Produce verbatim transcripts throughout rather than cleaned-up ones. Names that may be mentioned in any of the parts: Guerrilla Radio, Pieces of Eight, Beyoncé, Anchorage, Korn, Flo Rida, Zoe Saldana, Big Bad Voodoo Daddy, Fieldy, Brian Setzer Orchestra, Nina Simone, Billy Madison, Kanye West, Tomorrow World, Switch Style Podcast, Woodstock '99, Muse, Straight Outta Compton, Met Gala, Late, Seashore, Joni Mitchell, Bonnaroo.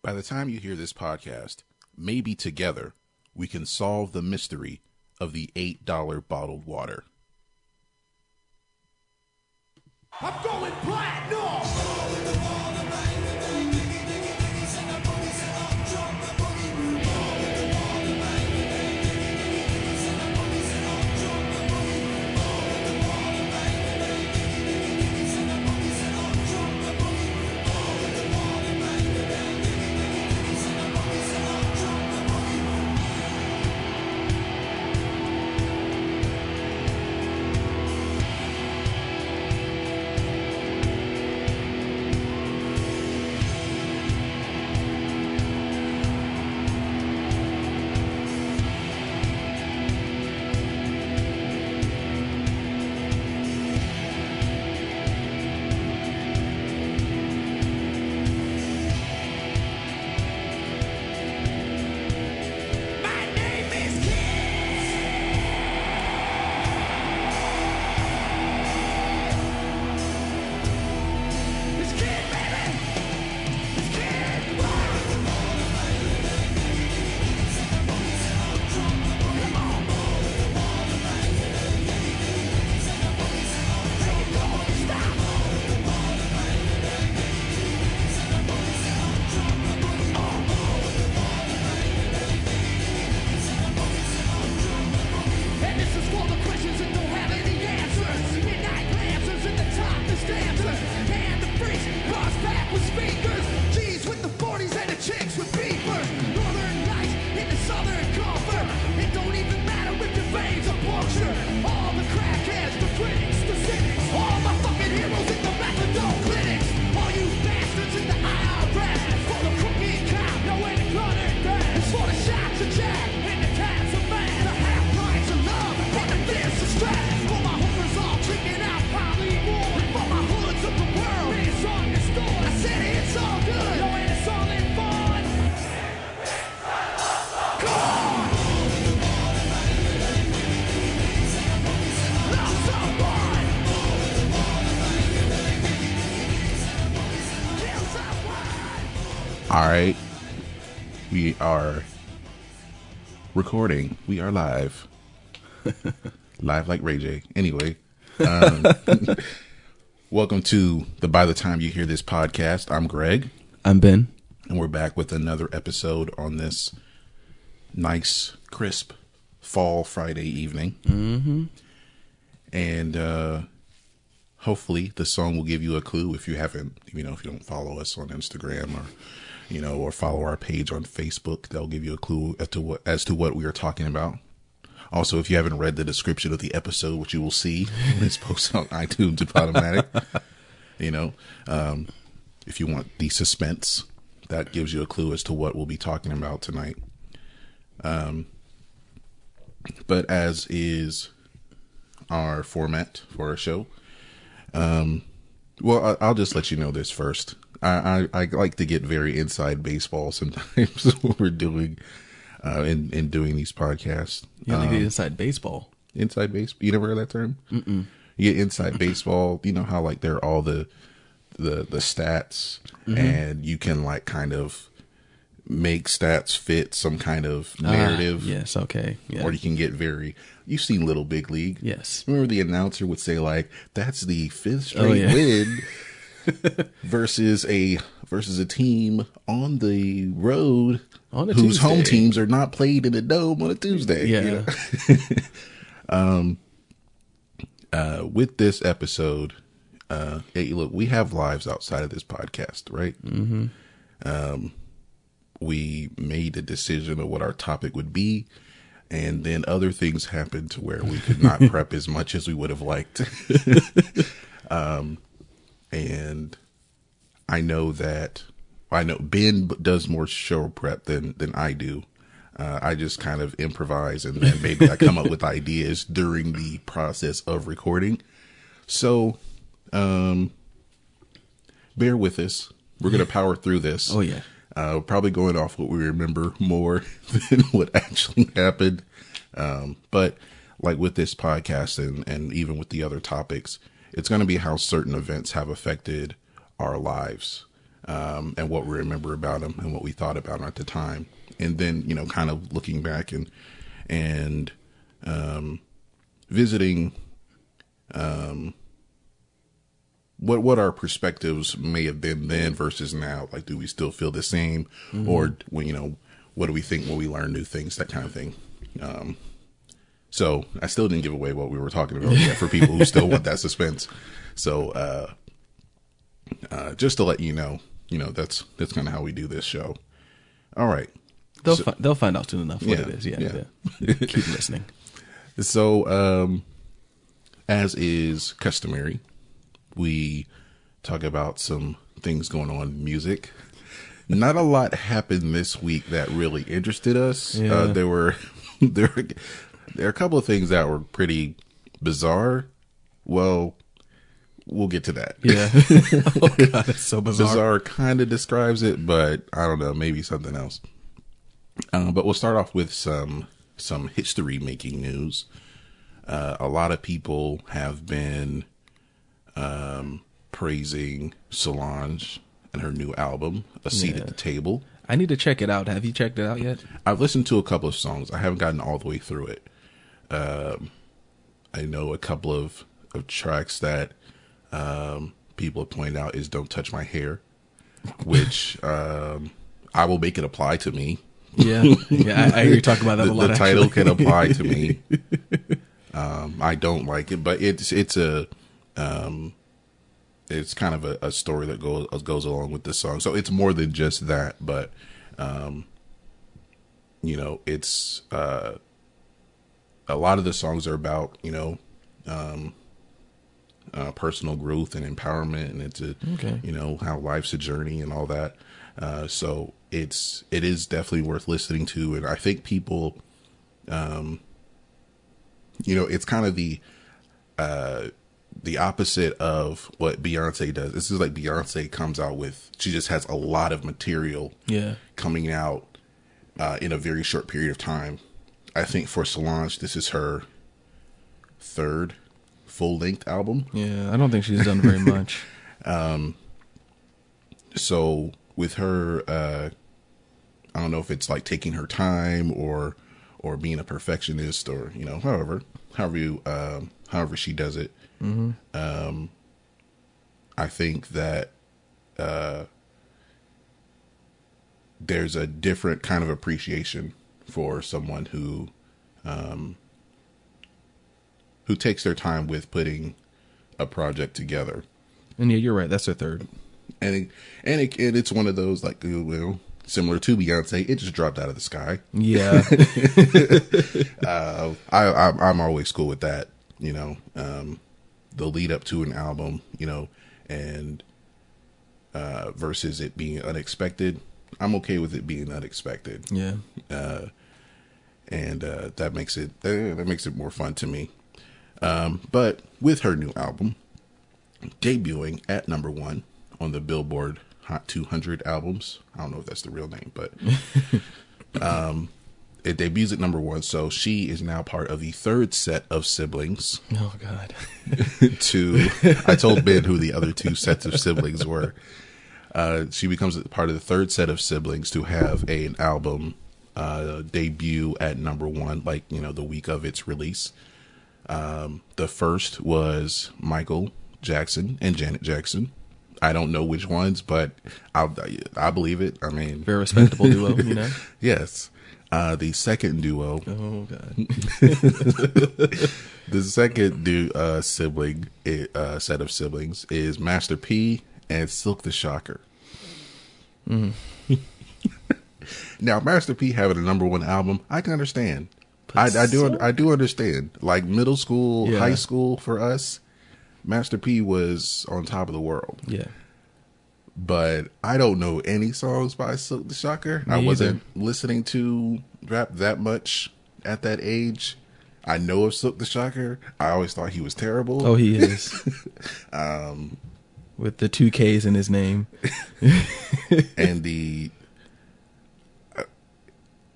By the time you hear this podcast, maybe together we can solve the mystery of the eight dollar bottled water. I'm going platinum! Alright, we are recording. We are live. Live like Ray J. Anyway, um, welcome to the By the Time You Hear This podcast. I'm Greg. I'm Ben. And we're back with another episode on this nice, crisp fall Friday evening. Mm-hmm. And uh, hopefully the song will give you a clue if you haven't, you know, if you don't follow us on Instagram or... you know, or follow our page on Facebook. That'll give you a clue as to what, as to what we are talking about. Also, if you haven't read the description of the episode, which you will see when it's posted on iTunes and Podomatic, you know, um, if you want the suspense, that gives you a clue as to what we'll be talking about tonight. Um, but as is our format for our show, um, well, I'll just let you know this first. I, I, I like to get very inside baseball sometimes what we're doing uh, in, in doing these podcasts. You um, like the inside baseball? Inside baseball? You never heard that term? Mm-mm. You get inside baseball. You know how like there are all the the, the stats mm-hmm. and you can like kind of make stats fit some kind of narrative. Ah, yes, okay. Yeah. Or you can get very... You've seen Little Big League. Yes. Remember the announcer would say like, that's the fifth straight oh, yeah. win. versus a versus a team on the road on a whose Tuesday. Home teams are not played in the dome on a Tuesday. Yeah. You know? um. Uh. With this episode, uh, hey, look, we have lives outside of this podcast, right? Mm-hmm. Um, we made a decision of what our topic would be, and then other things happened to where we could not prep as much as we would have liked. um. And I know that I know Ben does more show prep than, than I do. Uh, I just kind of improvise and then maybe I come up with ideas during the process of recording. So, um, bear with us. We're going to power through this. Oh yeah. Uh, probably going off what we remember more than what actually happened. Um, but like with this podcast and, and even with the other topics, it's going to be how certain events have affected our lives. um, and what we remember about him and what we thought about him at the time. And then, you know, kind of looking back and, and, um, visiting, um, what, what our perspectives may have been then versus now. Like, do we still feel the same, mm-hmm. or when, you know, what do we think when we learn new things, that kind of thing. Um, so I still didn't give away what we were talking about yet for people who still want that suspense. So, uh, uh, just to let you know, you know, that's, that's kind of how we do this show. All right. They'll, so, fi- they'll find out soon enough what yeah, it is. Yeah. yeah. yeah. Keep listening. So, um, as is customary, we talk about some things going on in music. Not a lot happened this week that really interested us. Yeah. Uh, there were, there were, there are a couple of things that were pretty bizarre. Well, we'll get to that. Yeah. Oh God, that's so bizarre. Bizarre kind of describes it, but I don't know, maybe something else. Um, but we'll start off with some, some history making news. Uh, a lot of people have been, um, praising Solange and her new album, A Seat yeah. at the Table. I need to check it out. Have you checked it out yet? I've listened to a couple of songs. I haven't gotten all the way through it. Um, I know a couple of, of tracks that, um, people have pointed out is Don't Touch My Hair, which, um, I will make it apply to me. Yeah. Yeah. I, I hear you talk about that the, a lot. The title actually. Can apply to me. um, I don't like it, but it's, it's a, um, it's kind of a, a story that goes, goes along with this song. So it's more than just that, but, um, you know, it's, uh, a lot of the songs are about, you know, um, uh, personal growth and empowerment, and it's, a, okay. you know, how life's a journey and all that. Uh, so it's, it is definitely worth listening to. And I think people, um, you know, it's kind of the, uh, the opposite of what Beyonce does. This is like Beyonce comes out with, she just has a lot of material yeah. coming out, uh, in a very short period of time. I think for Solange, this is her third full length album. Yeah. I don't think she's done very much. um, so with her, uh, I don't know if it's like taking her time or, or being a perfectionist or, you know, however, however you, um, however she does it. Mm-hmm. Um, I think that, uh, there's a different kind of appreciation for someone who, um, who takes their time with putting a project together. And yeah, you're right. That's her third. And, it, and, it, and it's one of those, like, you know, similar to Beyonce, it just dropped out of the sky. Yeah. uh, I, I, I'm always cool with that. You know, um, the lead up to an album, you know, and, uh, versus it being unexpected. I'm okay with it being unexpected. Yeah. Uh, and, uh, that makes it, uh, that makes it more fun to me. Um, but with her new album debuting at number one on the Billboard Hot two hundred albums. I don't know if that's the real name, but, um, it debuts at number one, so she is now part of the third set of siblings. Oh, God. to, I told Ben who the other two sets of siblings were. Uh, she becomes part of the third set of siblings to have a, an album uh, debut at number one, like, you know, the week of its release. Um, the first was Michael Jackson and Janet Jackson. I don't know which ones, but I I believe it. I mean, very respectable duo, you know? Yes. Uh, the second duo. Oh God! the second du- uh, sibling uh, set of siblings is Master P and Silkk the Shocker. Mm. Now, Master P having a number one album, I can understand. I, I do. I do understand. Like middle school, yeah. high school for us, Master P was on top of the world. Yeah. But I don't know any songs by Silkk the Shocker. Me I wasn't either. Listening to rap that much at that age. I know of Silkk the Shocker. I always thought he was terrible. Oh, he is. um, with the two K's in his name. and the uh,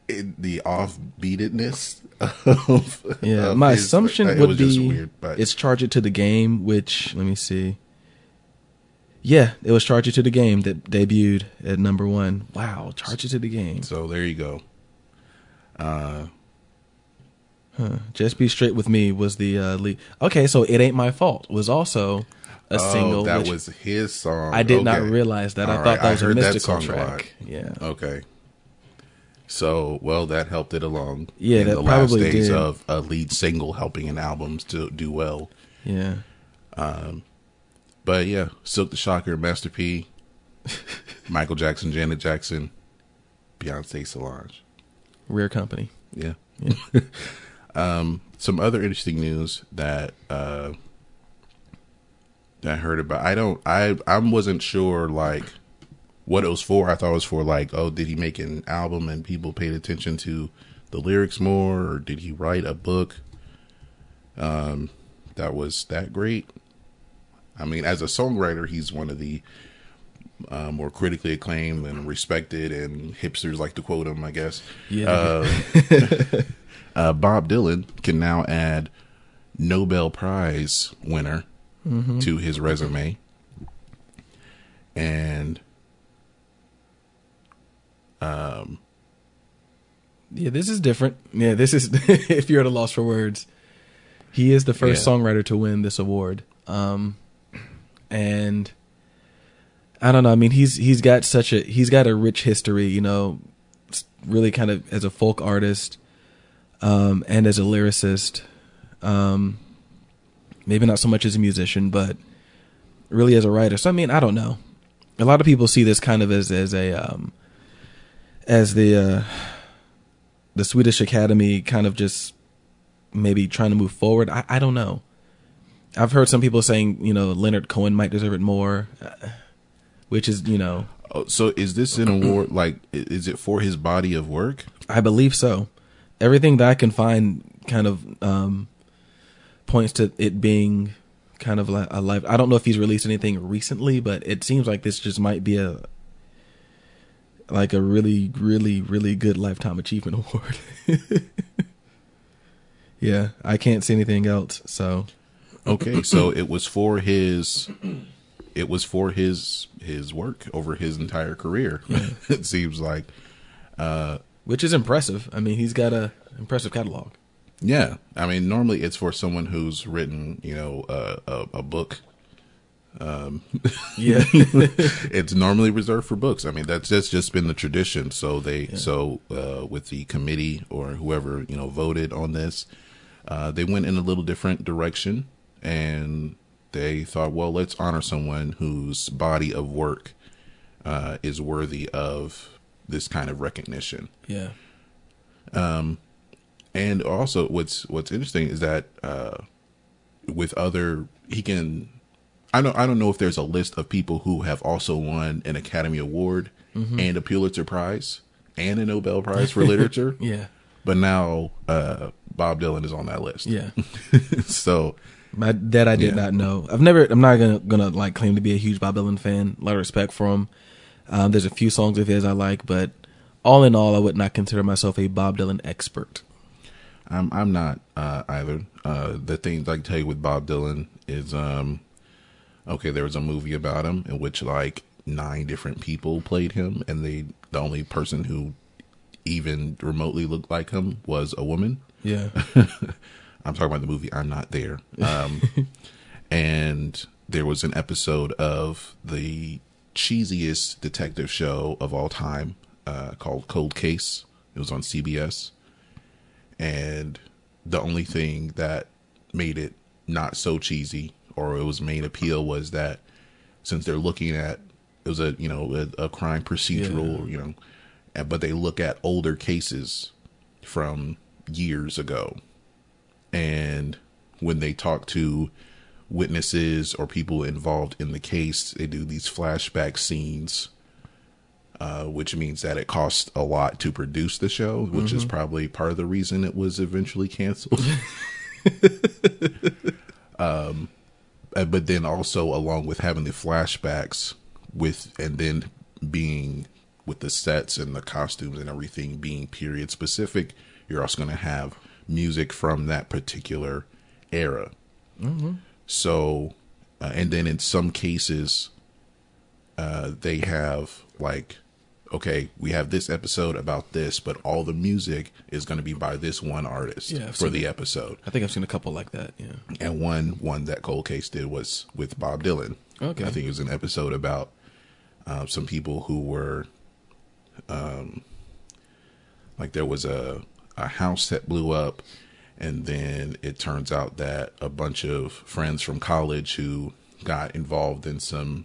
it, the offbeatedness of yeah. Of my his, assumption uh, would be weird, it's Charge It to the Game, which let me see. Yeah, it was Charge It to the Game that debuted at number one. Wow, Charge It to the Game. So there you go. Uh, huh. Just Be Straight With Me was the uh, lead. Okay, so It Ain't My Fault was also a oh, single. That was his song. I did okay. not realize that. All I right. thought that was I heard a mystical that song track. A lot. Yeah. Okay. So, well, that helped it along. Yeah, in that the probably last days did. Of a lead single helping an album to do well. Yeah. Um. But yeah, Silkk the Shocker, Master P, Michael Jackson, Janet Jackson, Beyonce, Solange. Rare company. Yeah. yeah. um, some other interesting news that uh, that I heard about. I don't. I I wasn't sure like what it was for. I thought it was for like, oh, did he make an album and people paid attention to the lyrics more, or did he write a book? Um, that was that great. I mean, as a songwriter, he's one of the uh, more critically acclaimed and respected, and hipsters like to quote him, I guess. Yeah. Uh, uh, Bob Dylan can now add Nobel Prize winner mm-hmm. to his resume. And um, yeah, this is different. Yeah, this is if you're at a loss for words. He is the first yeah. songwriter to win this award. Um And I don't know. I mean, he's he's got such a he's got a rich history, you know, really kind of as a folk artist um, and as a lyricist, um, maybe not so much as a musician, but really as a writer. So, I mean, I don't know. A lot of people see this kind of as as a um, as the uh, the Swedish Academy kind of just maybe trying to move forward. I, I don't know. I've heard some people saying, you know, Leonard Cohen might deserve it more, which is, you know. Oh, so is this an award? Like, is it for his body of work? I believe so. Everything that I can find kind of um, points to it being kind of like a life. I don't know if he's released anything recently, but it seems like this just might be a like a really, really, really good lifetime achievement award. Yeah, I can't see anything else. So. Okay, so it was for his, it was for his his work over his entire career. Yeah. It seems like, uh, which is impressive. I mean, he's got a impressive catalog. Yeah, I mean, normally it's for someone who's written, you know, uh, a, a book. Um, yeah, it's normally reserved for books. I mean, that's that's just been the tradition. So they yeah. so uh, with the committee or whoever, you know, voted on this, uh, they went in a little different direction. And they thought, well, let's honor someone whose body of work uh, is worthy of this kind of recognition. Yeah. Um, and also, what's what's interesting is that uh, with other, he can. I don't. I don't know if there's a list of people who have also won an Academy Award mm-hmm. and a Pulitzer Prize and a Nobel Prize for literature. Yeah. But now uh, Bob Dylan is on that list. Yeah. So. My, that I did yeah. not know. I've never. I'm not gonna gonna like claim to be a huge Bob Dylan fan. A lot of respect for him. Um, there's a few songs of his I like, but all in all, I would not consider myself a Bob Dylan expert. I'm I'm not uh, either. Uh, the things I can tell you with Bob Dylan is, um, okay, there was a movie about him in which like nine different people played him, and they the only person who even remotely looked like him was a woman. Yeah. I'm talking about the movie I'm Not There. Um, and there was an episode of the cheesiest detective show of all time uh, called Cold Case. It was on C B S. And the only thing that made it not so cheesy, or it was main appeal, was that since they're looking at, it was a, you know, a, a crime procedural, yeah. you know, but they look at older cases from years ago. And when they talk to witnesses or people involved in the case, they do these flashback scenes, uh, which means that it costs a lot to produce the show, which mm-hmm. is probably part of the reason it was eventually canceled. um, but then also, along with having the flashbacks with, and then being with the sets and the costumes and everything being period specific, you're also going to have music from that particular era. Mm-hmm. So, uh, and then in some cases, uh, they have like, okay, we have this episode about this, but all the music is going to be by this one artist yeah, for seen, the episode. I think I've seen a couple like that. Yeah. And one, one that Cold Case did was with Bob Dylan. Okay. I think it was an episode about uh, some people who were, um, like there was a, a house that blew up, and then it turns out that a bunch of friends from college who got involved in some,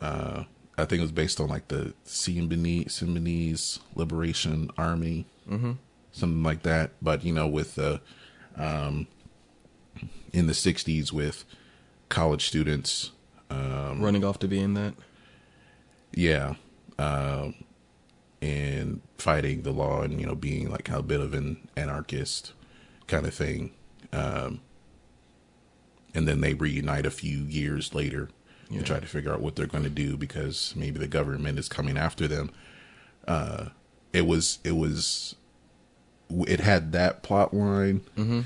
uh, I think it was based on like the Symbionese Liberation Army, mm-hmm. something like that. But, you know, with the, um, in the sixties with college students, um, running off to be in that. Yeah. Um, and fighting the law and, you know, being like a bit of an anarchist kind of thing. Um, and then they reunite a few years later. Yeah. And try to figure out what they're going to do because maybe the government is coming after them. Uh, it was, it was, it had that plot line, mm-hmm.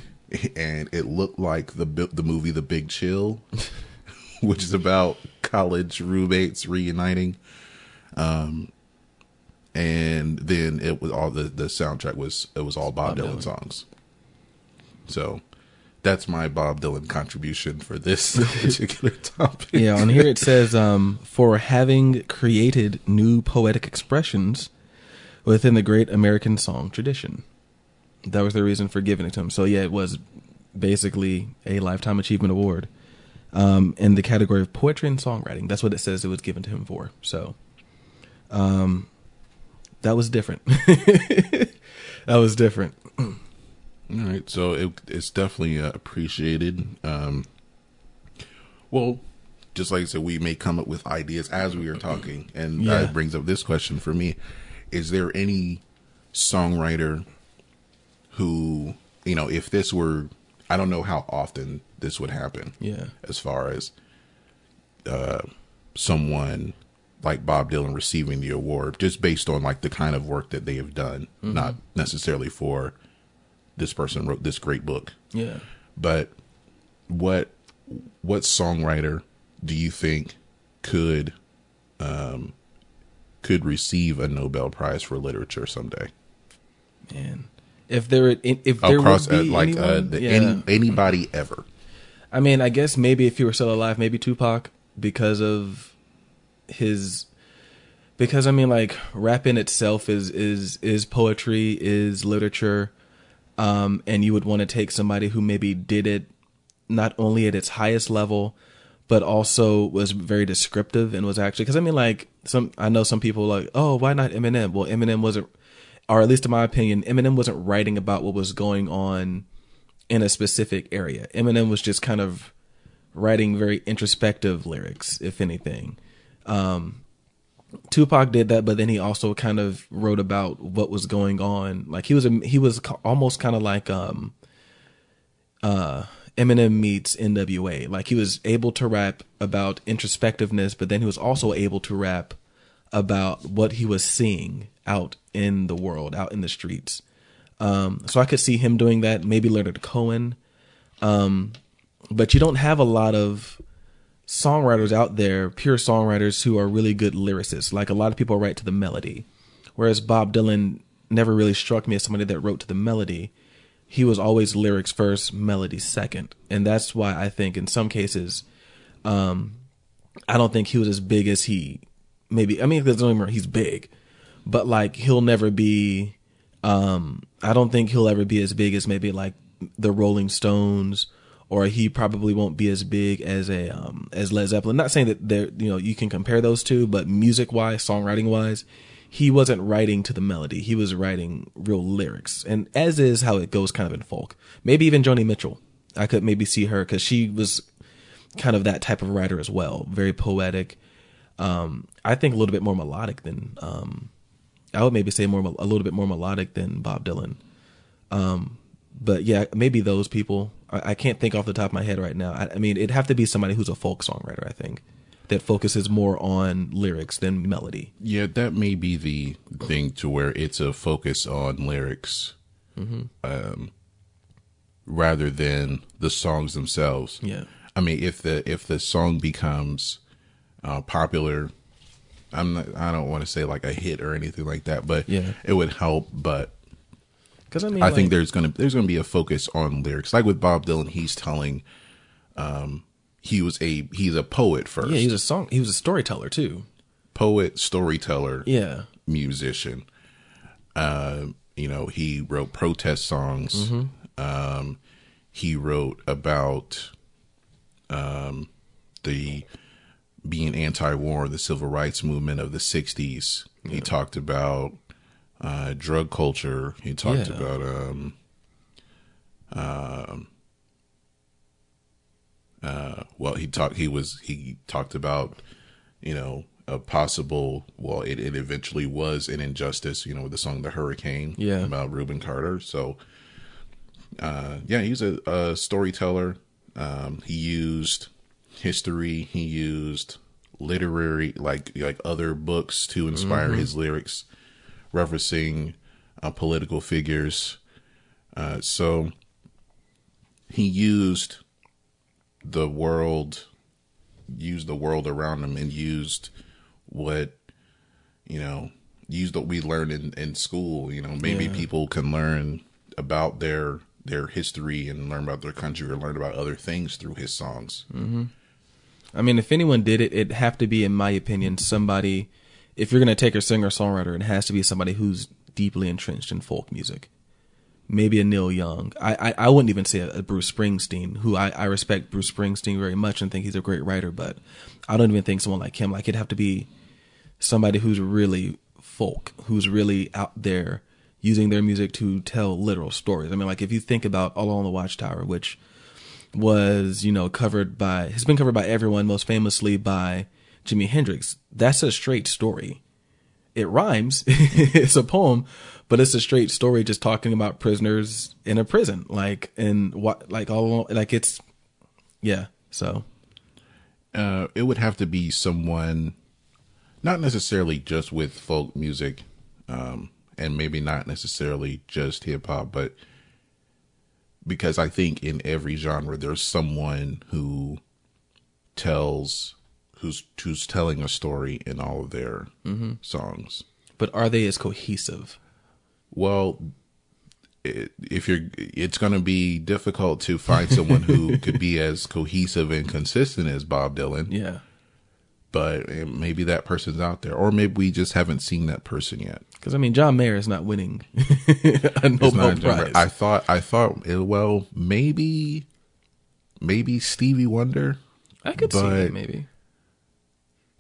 and it looked like the the movie The Big Chill, which is about college roommates reuniting. Um, and then it was all the, the soundtrack was it was all Bob, Bob Dylan, Dylan songs. So. That's my Bob Dylan contribution for this particular topic. Yeah, on here it says, um, for having created new poetic expressions within the great American song tradition. That was the reason for giving it to him. So, yeah, it was basically a Lifetime Achievement Award um, in the category of poetry and songwriting. That's what it says it was given to him for. So, um, that was different. that was different. All right, so it, it's definitely uh, appreciated. Um, well, just like I said, we may come up with ideas as we are talking, and yeah. that brings up this question for me: is there any songwriter who, you know, if this were, I don't know how often this would happen. Yeah, as far as uh, someone like Bob Dylan receiving the award, just based on like the kind of work that they have done, mm-hmm. not necessarily for. This person wrote this great book. Yeah. But what what songwriter do you think could um could receive a Nobel Prize for literature someday? Man, if there if there Across, would be uh, like anyone, uh, the, yeah. any anybody ever. I mean, I guess maybe if he were still alive, maybe Tupac because of his because I mean like rap in itself is is is poetry, is literature. Um, and you would want to take somebody who maybe did it not only at its highest level, but also was very descriptive and was actually, cause I mean like some, I know some people like, oh, why not Eminem? Well, Eminem wasn't, or at least in my opinion, Eminem wasn't writing about what was going on in a specific area. Eminem was just kind of writing very introspective lyrics, if anything. Um, Tupac did that, but then he also kind of wrote about what was going on. Like he was, a, he was almost kind of like um, uh, Eminem meets N W A. Like he was able to rap about introspectiveness, but then he was also able to rap about what he was seeing out in the world, out in the streets. Um, so I could see him doing that. Maybe Leonard Cohen, um, but you don't have a lot of songwriters out there, pure songwriters who are really good lyricists. Like a lot of people write to the melody, whereas Bob Dylan never really struck me as somebody that wrote to the melody. He was always lyrics first, melody second. And that's why I think in some cases, um, I don't think he was as big as he maybe, I mean, there's no more, he's big, but like, he'll never be, um, I don't think he'll ever be as big as maybe like the Rolling Stones, or he probably won't be as big as a um, as Led Zeppelin. Not saying that they're, you know, you can compare those two, but music wise, songwriting wise, he wasn't writing to the melody. He was writing real lyrics, and as is how it goes, kind of in folk. Maybe even Joni Mitchell, I could maybe see her because she was kind of that type of writer as well, very poetic. Um, I think a little bit more melodic than um, I would maybe say more a little bit more melodic than Bob Dylan. Um, But yeah, maybe those people. I can't think off the top of my head right now. I mean, it'd have to be somebody who's a folk songwriter, I think, that focuses more on lyrics than melody. Yeah, that may be the thing to where it's a focus on lyrics, mm-hmm. um, rather than the songs themselves. Yeah, I mean, if the if the song becomes uh, popular. I'm not, I don't want to say like a hit or anything like that, but yeah, it would help. But because I mean, I like, think there's gonna there's gonna be a focus on lyrics. Like with Bob Dylan, he's telling, um, he was a he's a poet first. Yeah, he's a song. He was a storyteller too. Poet, storyteller, yeah, musician. Uh, you know, he wrote protest songs. Mm-hmm. Um, he wrote about, um, the. being anti-war, the civil rights movement of the sixties. Yeah. He talked about uh, drug culture. He talked yeah. about um, uh, uh, well, he talked. He was he talked about you know a possible. Well, it, it eventually was an injustice. You know, with the song "The Hurricane" yeah. about Reuben Carter. So, uh, yeah, he's a, a storyteller. Um, he used. history. He used literary, like like other books to inspire mm-hmm. his lyrics, referencing uh, political figures. Uh, so he used the world, used the world around him, and used what you know, used what we learned in, in school. You know, maybe yeah. people can learn about their their history and learn about their country or learn about other things through his songs. Mm-hmm. I mean, if anyone did it, it'd have to be, in my opinion, somebody, if you're going to take a singer-songwriter, it has to be somebody who's deeply entrenched in folk music. Maybe a Neil Young. I I, I wouldn't even say a, a Bruce Springsteen, who I, I respect Bruce Springsteen very much and think he's a great writer, but I don't even think someone like him. Like, it'd have to be somebody who's really folk, who's really out there using their music to tell literal stories. I mean, like, if you think about All Along the Watchtower, which was, you know, covered by, has been covered by everyone, most famously by Jimi Hendrix. That's a straight story. It rhymes. It's a poem, but it's a straight story just talking about prisoners in a prison. Like, and what, like, all along, like, it's, yeah. So, uh, it would have to be someone, not necessarily just with folk music, um, and maybe not necessarily just hip hop, but because I think in every genre, there's someone who tells, who's, who's telling a story in all of their mm-hmm. songs. But are they as cohesive? Well, it, if you're, it's going to be difficult to find someone who could be as cohesive and consistent as Bob Dylan. Yeah. But maybe that person's out there, or maybe we just haven't seen that person yet. Because I mean, John Mayer is not winning a Nobel Prize. I thought, I thought, well, maybe, maybe Stevie Wonder. I could see that maybe.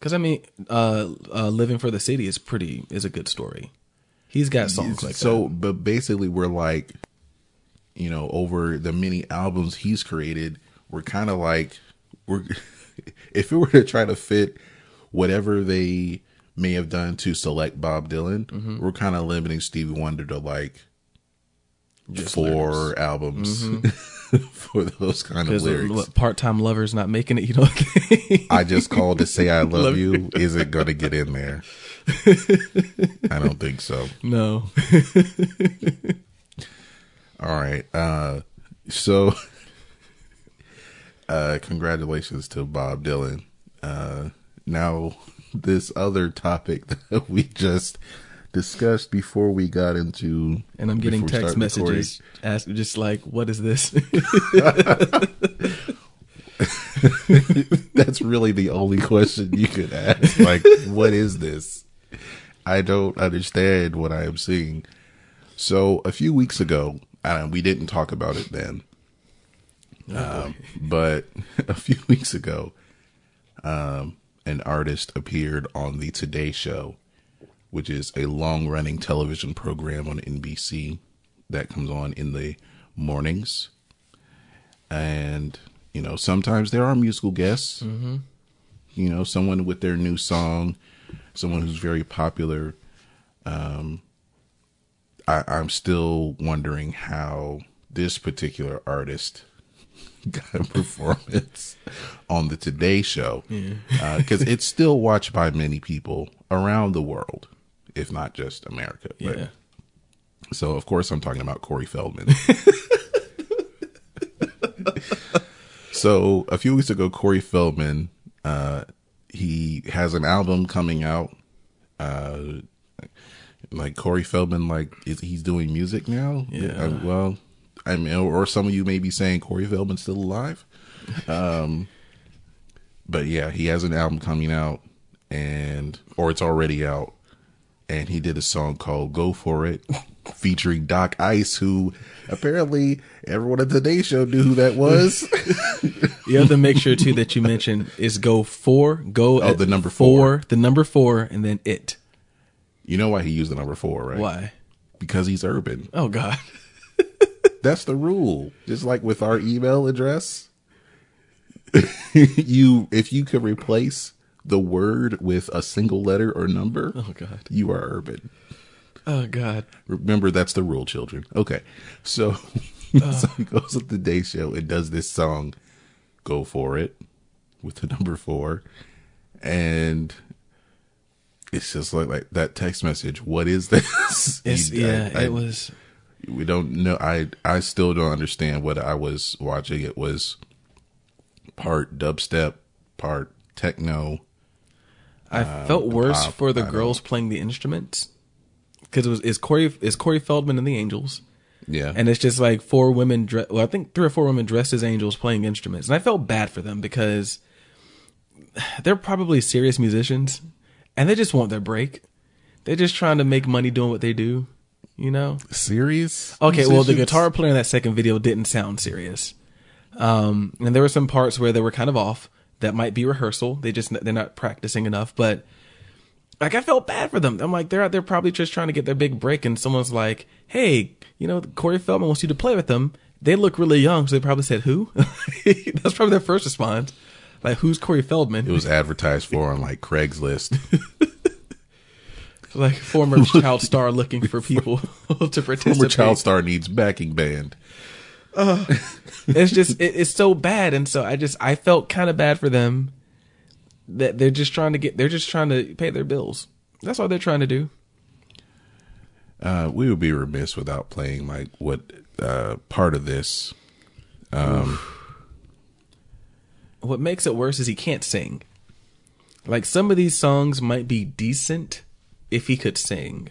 Because I mean, uh, uh, "Living for the City" is pretty is a good story. He's got songs like that. So, but basically, we're like, you know, over the many albums he's created, we're kind of like we're. If it were to try to fit whatever they may have done to select Bob Dylan, mm-hmm. we're kind of limiting Stevie Wonder to like just four lyrics. albums mm-hmm. for those kind of lyrics. Part-Time Lover's not making it, you know. I just called to say I love, love you. you. Is it going to get in there? I don't think so. No. All right. Uh, so... Uh, congratulations to Bob Dylan. Uh, now, this other topic that we just discussed before we got into, and I'm getting text messages asking, just like, "What is this?" That's really the only question you could ask. Like, what is this? I don't understand what I am seeing. So, a few weeks ago, uh, we didn't talk about it then. Oh, um, but a few weeks ago, um, an artist appeared on the Today Show, which is a long running television program on N B C that comes on in the mornings. And, you know, sometimes there are musical guests, mm-hmm. you know, someone with their new song, someone who's very popular. Um, I, I'm still wondering how this particular artist got a performance on the Today Show because yeah. uh, it's still watched by many people around the world, if not just America. But, yeah. So, of course, I'm talking about Corey Feldman. So, a few weeks ago, Corey Feldman, uh, He has an album coming out. Uh, like Corey Feldman, like is, he's doing music now. Yeah. I, well, I mean, or some of you may be saying Corey Feldman's still alive. Um, but yeah, he has an album coming out, and or it's already out. And he did a song called "Go For It," featuring Doc Ice, who apparently everyone at Today's Show knew who that was. You have to make sure too that you mention is "Go For," go oh the number four, four, the number four, and then it. You know why he used the number four, right? Why? Because he's urban. Oh God, that's the rule. Just like with our email address, you if you could replace the word with a single letter or number, oh God, you are urban. Oh God. Remember, that's the rule, children. Okay. So, uh. so he goes with the Day Show and does this song, "Go For It," with the number four. And it's just like, like that text message. What is this? It's, he, yeah, I, I, it was. We don't know. I, I still don't understand what I was watching. It was part dubstep, part techno. I felt um, worse pop, for the girls playing the instruments, because it was is Corey is Corey Feldman and the Angels, yeah, and it's just like four women. Dre- well, I think three or four women dressed as angels playing instruments, and I felt bad for them because they're probably serious musicians, and they just want their break. They're just trying to make money doing what they do, you know. Serious? Okay. Musicians? Well, the guitar player in that second video didn't sound serious, um, and there were some parts where they were kind of off. That might be rehearsal. They just, they're not practicing enough, but like, I felt bad for them. I'm like, they're out there probably just trying to get their big break. And someone's like, hey, you know, Corey Feldman wants you to play with them. They look really young. So they probably said, who? That's probably their first response. Like, who's Corey Feldman? It was advertised for on like Craigslist. Like former child star looking for people to participate. Former child star needs backing band. Uh, it's just it, it's so bad, and so I just I felt kind of bad for them that they're just trying to get they're just trying to pay their bills. That's all they're trying to do. Uh, we would be remiss without playing like what uh, part of this. Um, what makes it worse is he can't sing. Like some of these songs might be decent if he could sing,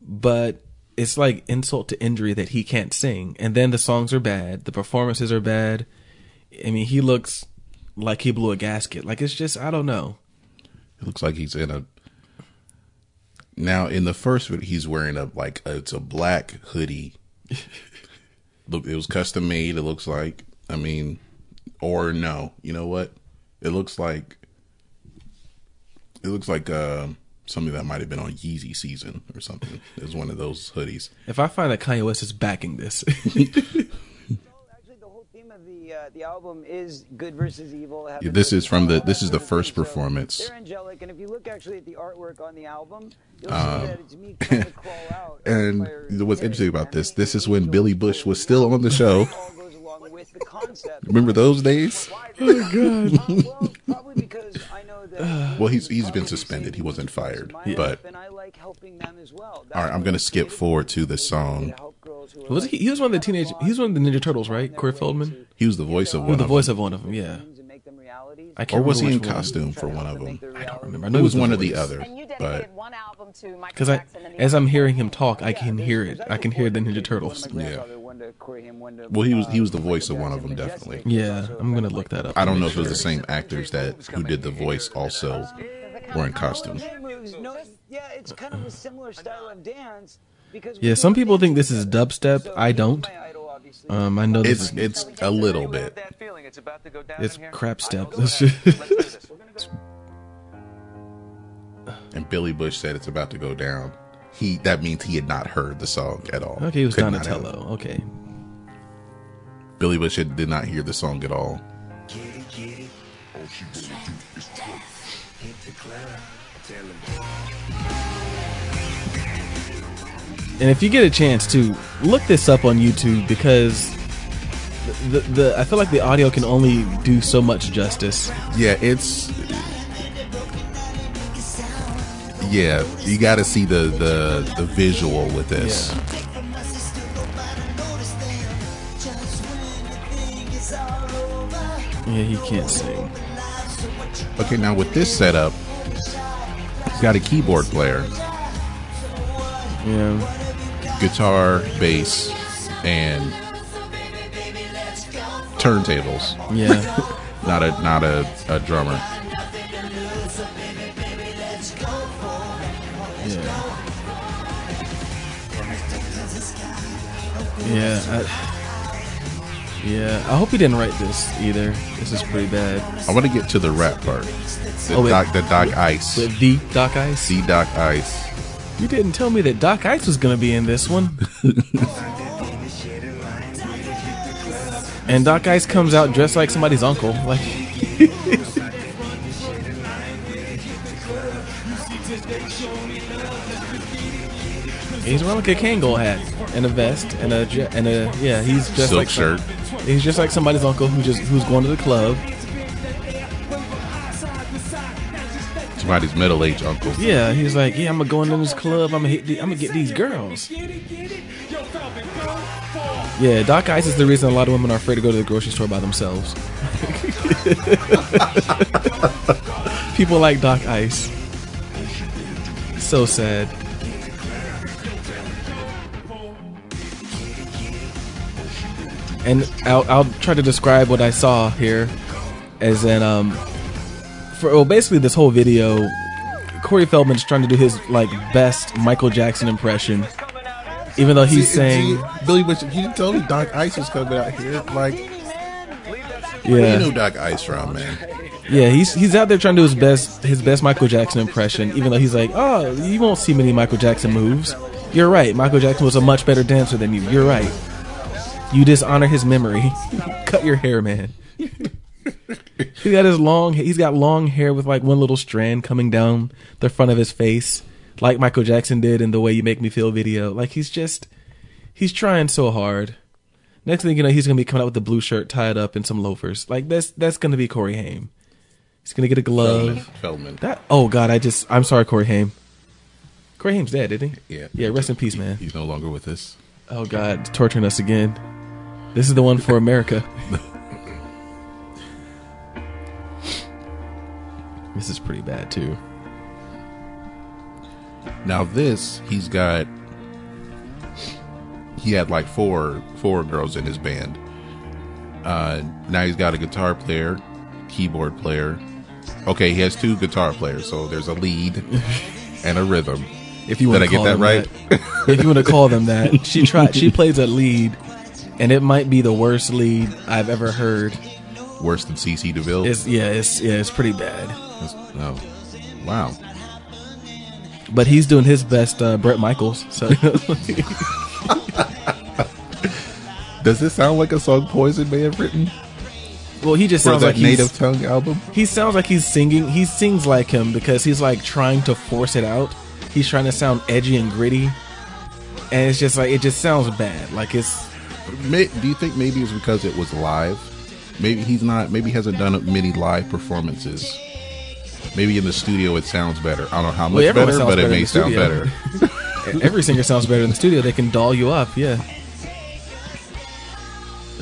but it's like insult to injury that he can't sing. And then the songs are bad. The performances are bad. I mean, he looks like he blew a gasket. Like, it's just, I don't know. It looks like he's in a... Now, in the first one, he's wearing a, like, a, it's a black hoodie. Look, it was custom made, it looks like. I mean, or no. You know what? It looks like... It looks like... Uh, something that might have been on Yeezy season or something. Is one of those hoodies. If I find that Kanye West is backing this, well, actually, the whole theme of the uh, the album is good versus evil. Yeah, this is from the this is the first performance. They're angelic, and if you look actually at the artwork on the album, you'll um, see that it's me trying to crawl out. And what's interesting about this? This is when Billy Bush was still on the show. With the concept. Remember those days? Oh God! uh, well, probably because I know that. Well, he's he's been suspended. He wasn't fired, yeah. But. And I like helping them as well. All right, I'm gonna skip forward to the song. Was he? He was one of the teenage. He was one of the Ninja Turtles, right? Corey Feldman. He was the voice of one. He was the voice of one of them. Yeah. I can't or was he in costume for one of them? I don't remember. I know it was one or the other. But because I, as I'm hearing him talk, I can hear it. I can hear the Ninja Turtles. Yeah. Well, he was he was the voice of one of them, definitely. Yeah, I'm gonna look that up. I don't know if it was the same actors that who did the voice also were in costume. Yeah, it's kind of a similar style of dance. Yeah, some people think this is dubstep. I don't. Um, I know this it's, it's a little bit. It's crap step. And Billy Bush said it's about to go down. He that means he had not heard the song at all. Okay, it was Donatello. Okay. Billy Bush had, did not hear the song at all. And if you get a chance to look this up on YouTube, because the, the the I feel like the audio can only do so much justice. Yeah, it's yeah. You got to see the, the the visual with this. Yeah. Yeah, he can't sing. Okay, now with this setup, it's got a keyboard player. Yeah. Guitar, bass, and turntables. Yeah. Not a not a, a drummer. Yeah. Yeah. I- Yeah, I hope he didn't write this either. This is pretty bad. I want to get to the rap part. The oh, Doc, the Doc Ice. The, the Doc Ice? The Doc Ice. You didn't tell me that Doc Ice was going to be in this one. And Doc Ice comes out dressed like somebody's uncle. Like, he's wearing like a Kangol hat and a vest and a and a yeah. He's just Silk like shirt. Some, he's just like somebody's uncle who just who's going to the club. Somebody's middle aged uncle. Yeah, he's like, yeah, I'm gonna go into this club. I'm gonna hit. The, I'm gonna get these girls. Yeah, Doc Ice is the reason a lot of women are afraid to go to the grocery store by themselves. People like Doc Ice. So sad. And I'll, I'll try to describe what I saw here as in, um, for, well, basically this whole video, Corey Feldman's trying to do his, like, best Michael Jackson impression, even though he's see, saying... See, Billy, but you didn't tell me Doc Ice was coming out here, like... Yeah. Where do you know Doc Ice from, man? Yeah, he's he's out there trying to do his best his best Michael Jackson impression, even though he's like, oh, you won't see many Michael Jackson moves. You're right, Michael Jackson was a much better dancer than you. You're right. You dishonor his memory. Cut your hair, man. He got his long. He's got long hair with like one little strand coming down the front of his face, like Michael Jackson did in the "Way You Make Me Feel" video. Like he's just, he's trying so hard. Next thing you know, he's gonna be coming out with a blue shirt tied up and some loafers. Like that's that's gonna be Corey Haim. He's gonna get a glove. Feldman. That. Oh God, I just. I'm sorry, Corey Haim. Corey Haim's dead, isn't he? Yeah. Yeah. Rest in peace, man. He's no longer with us. Oh God, torturing us again. This is the one for America. This is pretty bad too. Now this, he's got he had like four four girls in his band. Uh, now he's got a guitar player, keyboard player. Okay, he has two guitar players, so there's a lead and a rhythm. If you want to call them that. If you want to call them that. She tried she plays a lead. And it might be the worst lead I've ever heard. Worse than C C DeVille? It's, yeah, it's yeah, it's pretty bad. It's, oh, wow! But he's doing his best, uh, Bret Michaels. So, does this sound like a song Poison may have written? Well, he just sounds like Native Tongue album. He sounds like he's singing. He sings like him because he's like trying to force it out. He's trying to sound edgy and gritty, and it's just like it just sounds bad. Like it's. May, do you think maybe it's because it was live? Maybe he's not. Maybe he hasn't done many live performances. Maybe in the studio it sounds better. I don't know how much well, better, but better it may sound better. Every singer sounds better in the studio. They can doll you up, yeah.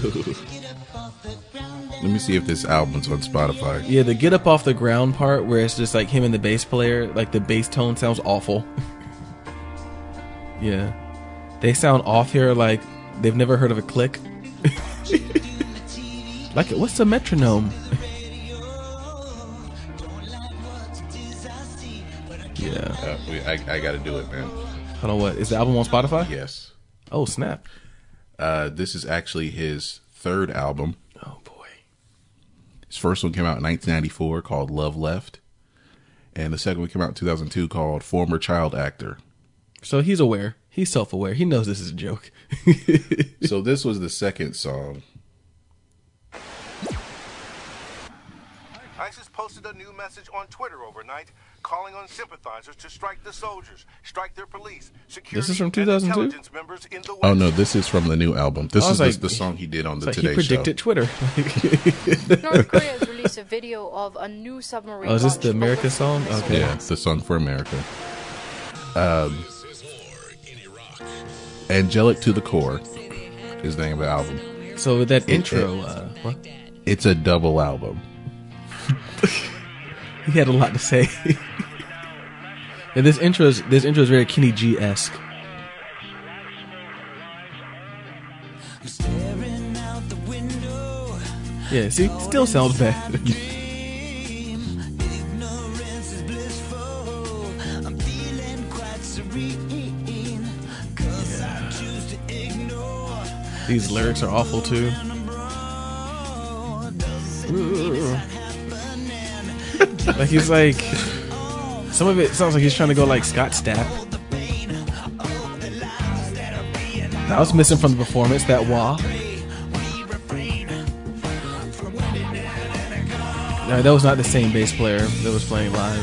Let me see if this album's on Spotify. Yeah, the get up off the ground part where it's just like him and the bass player, like the bass tone sounds awful. Yeah. They sound off here like... They've never heard of a click. Like, what's a metronome? Yeah. Uh, I, I got to do it, man. Hold on, what? Is the album on Spotify? Yes. Oh, snap. Uh, this is actually his third album. Oh, boy. His first one came out in nineteen ninety-four called Love Left. And the second one came out in two thousand two called Former Child Actor. So he's aware. He's self-aware. He knows this is a joke. So this was the second song. ISIS posted a new message on Twitter overnight, calling on sympathizers to strike the soldiers, strike their police, security. This is from two thousand two. Oh no, this is from the new album. This is like, the song he did on the like Today Show. He predicted Twitter. North Korea has released a video of a new submarine. Oh, is this the America song? Okay, yeah, it's the song for America. Um. Angelic to the Core is the name of the album. So with that it, intro, it, uh, what? It's a double album. He had a lot to say. Yeah, this intro is this intro is very Kenny G esque. Yeah, see, still sounds bad. Yeah. These lyrics are awful too. Like he's like, some of it sounds like he's trying to go like Scott Stapp. I was missing from the performance that wah. No, that was not the same bass player that was playing live.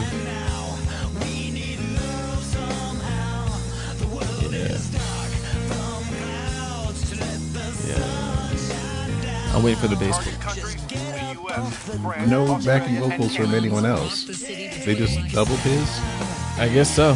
Yeah. Yeah. I'm waiting for the bass player. No backing vocals from anyone else. They just doubled his? I guess so.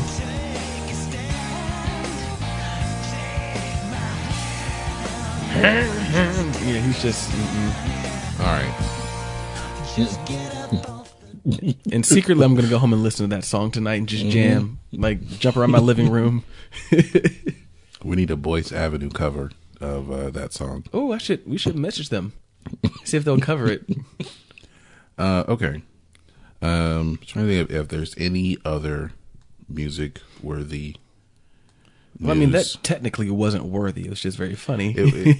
Yeah, he's just... Mm-mm. All right. Just get up off the- and secretly, I'm going to go home and listen to that song tonight and just jam, mm-hmm. like jump around my living room. We need a Boyce Avenue cover of uh, that song. Oh, I should. We should message them, see if they'll cover it. Uh, okay. Um, I'm trying to think if, if there's any other music worthy. Well, I mean, that technically wasn't worthy. It was just very funny. it,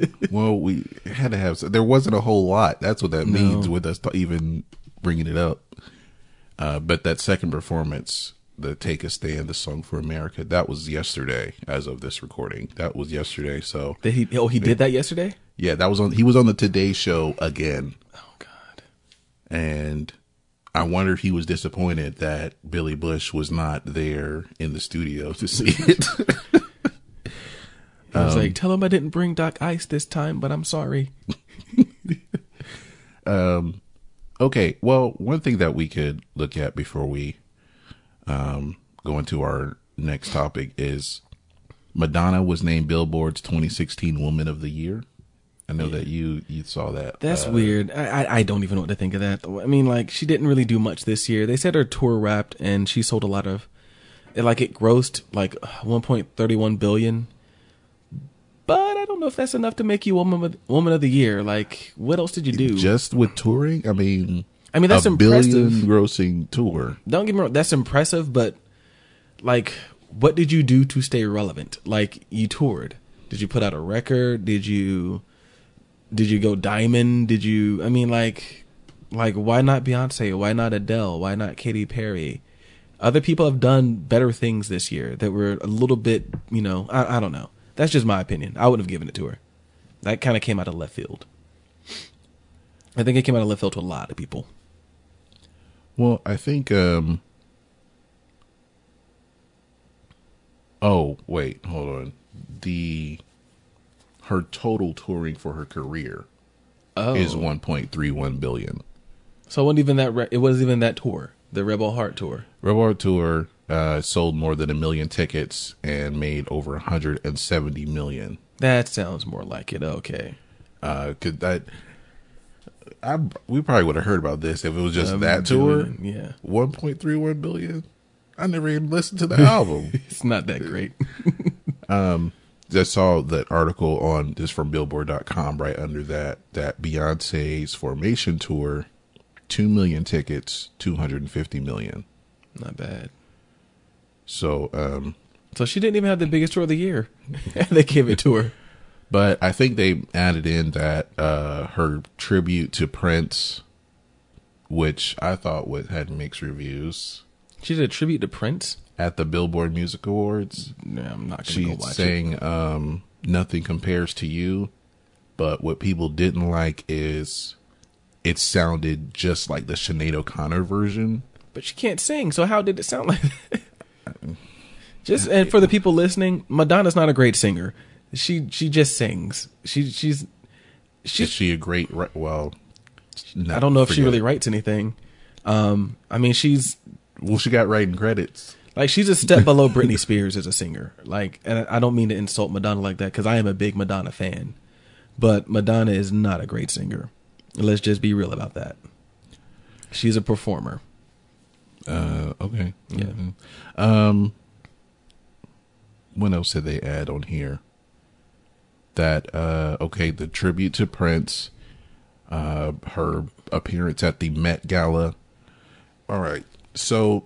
it, well, we had to have... There wasn't a whole lot. That's what that no. means with us even bringing it up. Uh, but that second performance, the Take a Stand, the Song for America, that was yesterday as of this recording. That was yesterday, so... Did he, oh, he did it, that yesterday? Yeah, that was on. He was on the Today Show again. Oh, God. And... I wonder if he was disappointed that Billy Bush was not there in the studio to see it. I was um, like, tell him I didn't bring Doc Ice this time, but I'm sorry. um, okay. Well, one thing that we could look at before we um, go into our next topic is Madonna was named Billboard's twenty sixteen Woman of the Year. I know yeah. that you, you saw that. That's uh, weird. I, I I don't even know what to think of that. I mean, like, she didn't really do much this year. They said her tour wrapped, and she sold a lot of... It, like, it grossed, like, one point three one billion dollars. But I don't know if that's enough to make you Woman of, woman of the Year. Like, what else did you do? Just with touring? I mean, I mean that's a impressive. Billion-grossing tour. Don't get me wrong. That's impressive, but, like, what did you do to stay relevant? Like, you toured. Did you put out a record? Did you... Did you go diamond? Did you? I mean, like, like why not Beyonce? Why not Adele? Why not Katy Perry? Other people have done better things this year that were a little bit, you know, I, I don't know. That's just my opinion. I wouldn't have given it to her. That kind of came out of left field. I think it came out of left field to a lot of people. Well, I think. Um... Oh wait, hold on. The. Her total touring for her career oh. is one point three one billion. So it wasn't even that. Re- it wasn't even that tour, the Rebel Heart tour. Rebel Heart tour uh, sold more than a million tickets and made over one hundred seventy million. That sounds more like it. Okay, uh, could that? I, I we probably would have heard about this if it was just um, that tour. Yeah, one point three one billion. I never even listened to the album. It's not that great. um. I saw that article on this from billboard dot com right under that, that Beyonce's Formation tour, two million tickets, two hundred fifty million. Not bad. So, um, so she didn't even have the biggest tour of the year. They gave it to her. But I think they added in that, uh, her tribute to Prince, which I thought was, had mixed reviews. She did a tribute to Prince? At the Billboard Music Awards. No, I'm not going to go watch sang, it. She sang um, Nothing Compares to You, but what people didn't like is it sounded just like the Sinead O'Connor version. But she can't sing, so how did it sound like that? Just and for the people listening, Madonna's not a great singer. She she just sings. She she's she, Is she a great well, I don't know if she really writes anything. Um, I mean she's well she got writing credits. Like, she's a step below Britney Spears as a singer. Like, and I don't mean to insult Madonna like that because I am a big Madonna fan. But Madonna is not a great singer. Let's just be real about that. She's a performer. Uh, okay. Yeah. Mm-hmm. Um, what else did they add on here? That, uh, okay, the tribute to Prince, uh, her appearance at the Met Gala. All right. So,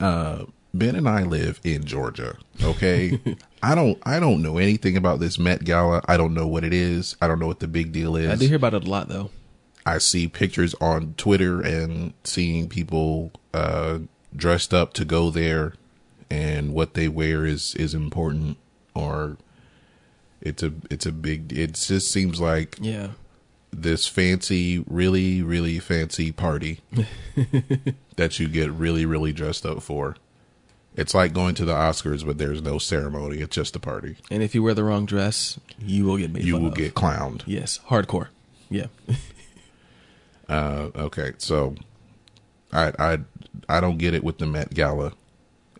uh, Ben and I live in Georgia. Okay. I don't, I don't know anything about this Met Gala. I don't know what it is. I don't know what the big deal is. I do hear about it a lot though. I see pictures on Twitter and seeing people, uh, dressed up to go there, and what they wear is, is important, or it's a, it's a big, it just seems like, yeah, this fancy, really, really fancy party that you get really, really dressed up for. It's like going to the Oscars, but there's no ceremony. It's just a party. And if you wear the wrong dress, you will get made You fun will of. get clowned. Yes. Hardcore. Yeah. Uh, okay, so I I I don't get it with the Met Gala,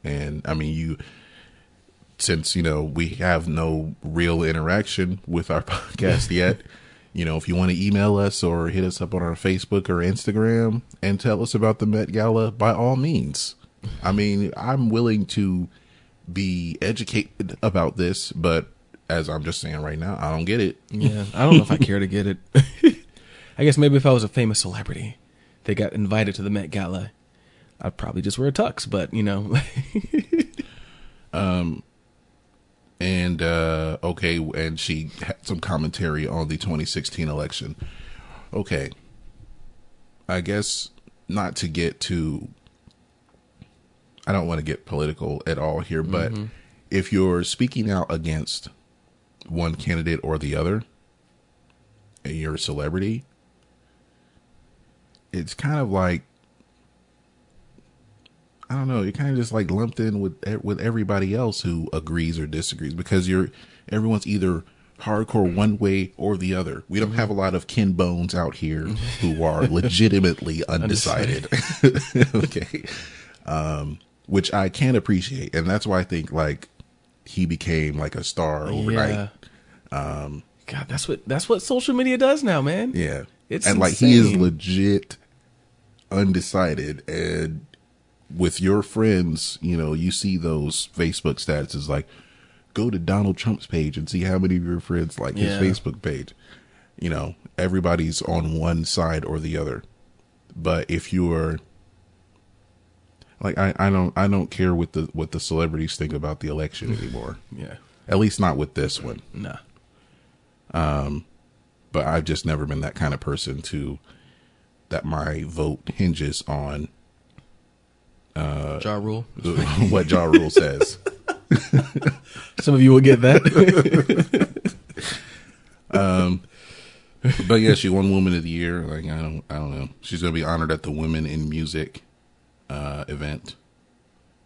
and I mean you, since you know we have no real interaction with our podcast yet. You know, if you want to email us or hit us up on our Facebook or Instagram and tell us about the Met Gala, by all means. I mean, I'm willing to be educated about this, but as I'm just saying right now, I don't get it. Yeah, I don't know if I care to get it. I guess maybe if I was a famous celebrity that got invited to the Met Gala, I'd probably just wear a tux, but you know. um, and, uh, okay. And she had some commentary on the twenty sixteen election. Okay. I guess not to get too, I don't want to get political at all here, but mm-hmm. if you're speaking out against one candidate or the other, and you're a celebrity, it's kind of like, I don't know, you're kind of just like lumped in with with everybody else who agrees or disagrees, because you're everyone's either hardcore one way or the other. We don't have a lot of Ken Bones out here who are legitimately undecided. Okay. Um, which I can appreciate. And that's why I think like he became like a star overnight. Yeah. Um, God, that's what that's what social media does now, man. Yeah. It's and like insane. He is legit undecided, and with your friends, you know, you see those Facebook statuses like, go to Donald Trump's page and see how many of your friends like yeah. his Facebook page. You know, everybody's on one side or the other. But if you're like, I, I don't I don't care what the what the celebrities think about the election anymore. Yeah, at least not with this one. No. Um. But I've just never been that kind of person to that my vote hinges on uh, Ja Rule. What Ja Rule says. Some of you will get that. um, but yeah, she won Woman of the Year. Like I don't, I don't know. She's gonna be honored at the Women in Music uh, event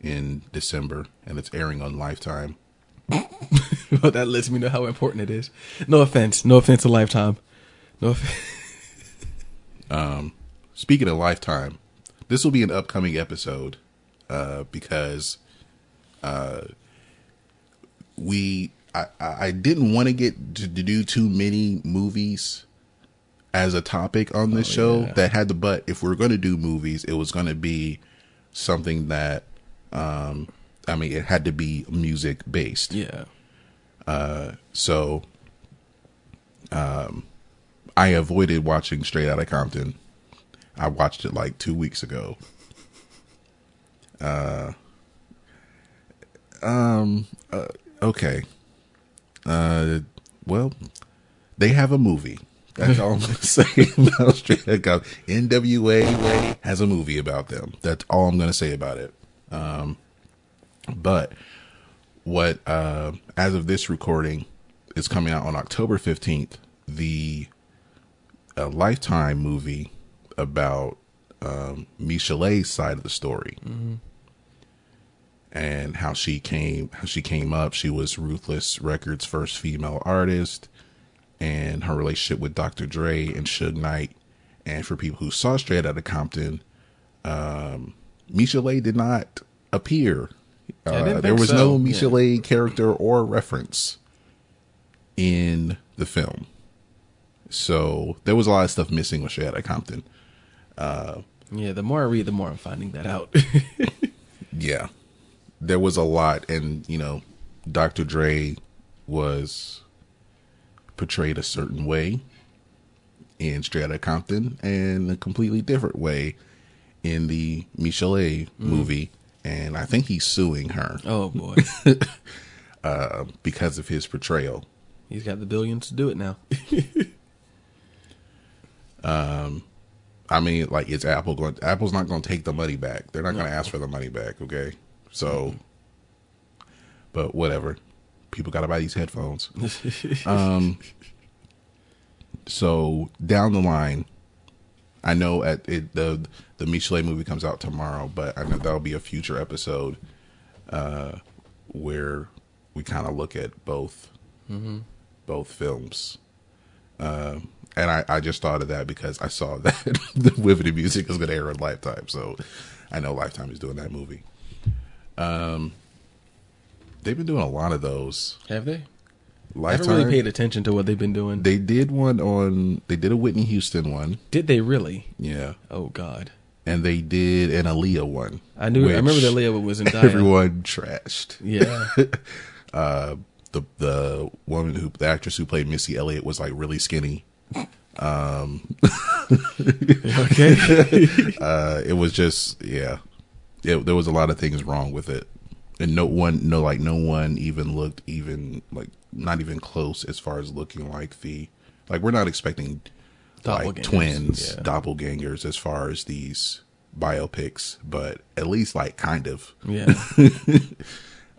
in December, and it's airing on Lifetime. Well, that lets me know how important it is. No offense. No offense to Lifetime. No offense. Um, speaking of Lifetime, this will be an upcoming episode uh, because uh, we I, I didn't want to get to do too many movies as a topic on this oh, show yeah. that had to, but if we we're going to do movies, it was going to be something that um, I mean, it had to be music based. Yeah. Uh, so, um, I avoided watching Straight Outta Compton. I watched it like two weeks ago. Uh, um, uh, okay. Uh, well, they have a movie. That's all I'm going to say about Straight Outta Compton. N W A has a movie about them. That's all I'm going to say about it. Um, but what, uh, as of this recording, is coming out on October fifteenth, the uh, Lifetime movie about um, Michelet's side of the story, mm-hmm. and how she came, how she came up. She was Ruthless Records' first female artist, and her relationship with Doctor Dre and Suge Knight. And for people who saw Straight Outta Compton, um, Michelet did not appear. Uh, there was so. no Michelet yeah. character or reference in the film. So there was a lot of stuff missing with Straight Outta Compton. Uh, yeah, the more I read, the more I'm finding that out. Yeah. There was a lot. And, you know, Doctor Dre was portrayed a certain way in Straight Outta Compton and a completely different way in the Michelet mm. movie. And I think he's suing her. Oh, boy. uh, because of his portrayal. He's got the billions to do it now. um, I mean, like, it's Apple going, Apple's not going to take the money back. They're not no. going to ask for the money back. Okay. So, mm-hmm. but whatever. People got to buy these headphones. um, so down the line, I know at it, the, the Michelet movie comes out tomorrow, but I know that'll be a future episode, uh, where we kind of look at both, mm-hmm. both films. Um, And I, I just thought of that because I saw that the Riveting Music is going to air on Lifetime. So I know Lifetime is doing that movie. Um, They've been doing a lot of those. Have they? Lifetime, I haven't really paid attention to what they've been doing. They did one on, they did a Whitney Houston one. Did they really? Yeah. Oh, God. And they did an Aaliyah one. I knew. I remember that Aaliyah was in Diana. Everyone trashed. Yeah. uh, the the woman who, the actress who played Missy Elliott was like really skinny. Um, okay. uh, it was just, yeah, it, there was a lot of things wrong with it, and no one, no, like no one even looked even like not even close as far as looking like the, like we're not expecting like twins, yeah. doppelgangers as far as these biopics, but at least like kind of, yeah.